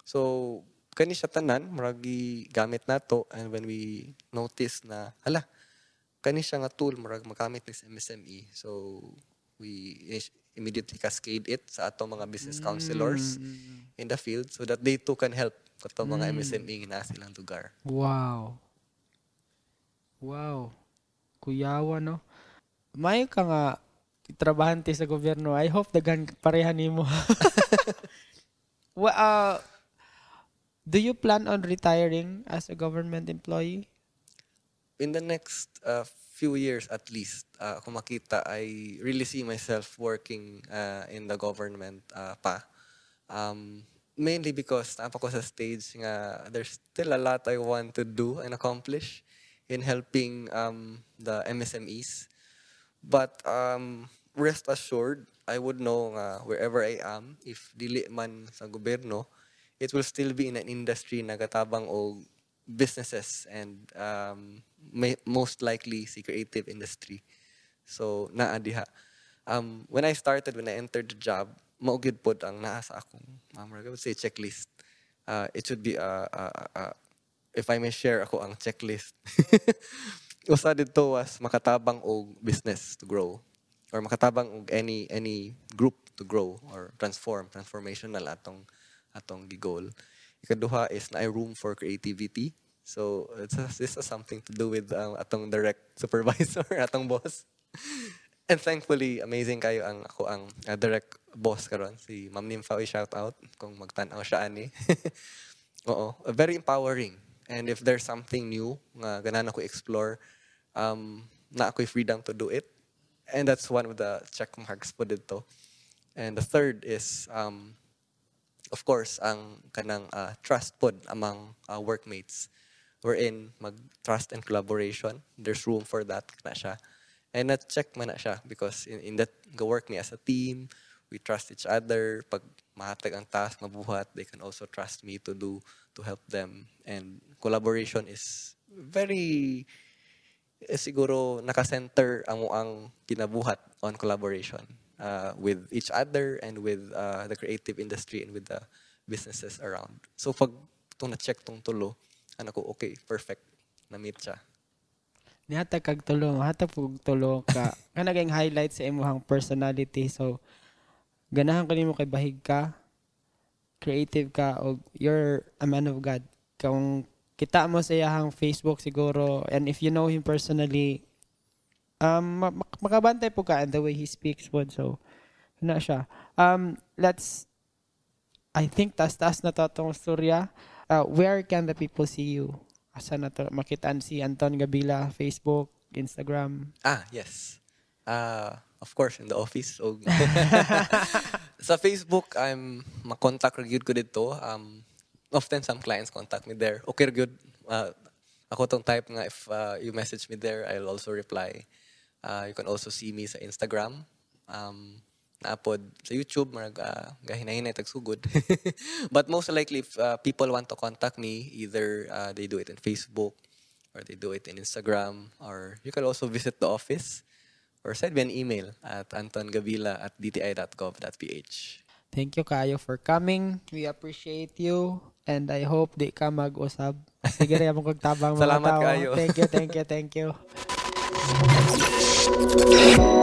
So kani siya tanan, maragi gamit nato, and when we notice na hala, kani siya nga tool marag magamit ni M S M E. So we immediately cascade it sa atong mga business counselors mm. in the field so that they too can help katong mga mm. M S M E na silang lugar. Wow. Wow. Kuyawa, no? May ka nga trabahante sa gobyerno. I hope daghan pareha nimo. Well, uh, do you plan on retiring as a government employee? In the next uh, few years at least, uh, kung makita, I really see myself working uh, in the government uh, pa. Um, mainly because napa ko sa stage nga there's still a lot I want to do and accomplish in helping um, the M S M Es. But um, rest assured, I would know nga wherever I am, if dili man sa gobyerno, it will still be in an industry na katabang og businesses and um, may, most likely si creative industry. So, naa diha. Um, when I started, when I entered the job, maugid po ang naa sa akong, I would say checklist. Uh, it should be, uh, uh, uh, if I may share ako ang checklist. Usa dito was makatabang og business to grow or makatabang og any any group to grow or transform, transformational atong atong gigol. Ikaduha is na room for creativity. So, it's a, this is something to do with um, atong direct supervisor, atong boss. And thankfully, amazing kayo ang ako ang uh, direct boss karon, si Ma'am Nimfawi, shout out kung magtanaw siya ani. Oo, very empowering. And if there's something new nga ganan ako explore, um na ako freedom to do it. And that's one of the check marks po dito. And the third is um of course, ang kanang uh, trust pod among uh, workmates. We're in mag-trust and collaboration. There's room for that na siya. And na-check man na siya because in, in that work niya as a team, we trust each other. Pag mahatag ang task, mabuhat, they can also trust me to do, to help them. And collaboration is very, eh, siguro naka-center ang ang kinabuhat on collaboration. Uh, with each other and with uh, the creative industry and with the businesses around. So pag itong na-check itong tulo, ano ko, okay, perfect, na-meet siya. Nihatag kag tulo, hatag pag tulo ka. Nga naging highlight sa imuhang personality. So, ganahan ko nimo kay bahig ka, creative ka, o you're a man of God. Kung kita mo sa iyahang Facebook siguro, and if you know him personally, Um, mak- makabantay po ka and the way he speaks po. So, na siya. Um, let's, I think, tas-tas na to itong storya. Uh, where can the people see you? Asa na to? Makitaan si Anton Gabila, Facebook, Instagram. Ah, yes. Uh, of course, in the office. So, sa Facebook, I'm, makontak reviewed ko dito. Um, often, some clients contact me there. Okay, reviewed. Uh, ako tong type nga, if uh, you message me there, I'll also reply. Uh, you can also see me sa Instagram. Um, naapod sa YouTube, marag uh, gahinahinay tagsugod. But most likely, if uh, people want to contact me, either uh, they do it in Facebook or they do it in Instagram, or you can also visit the office or send me an email at antongabila at d t i dot gov dot p h. Thank you, Kayo, for coming. We appreciate you. And I hope di ka mag-usab. Sige rin akong kagtabang mga tao. Salamat, Kayo. Thank you, thank you, thank you. Thank you.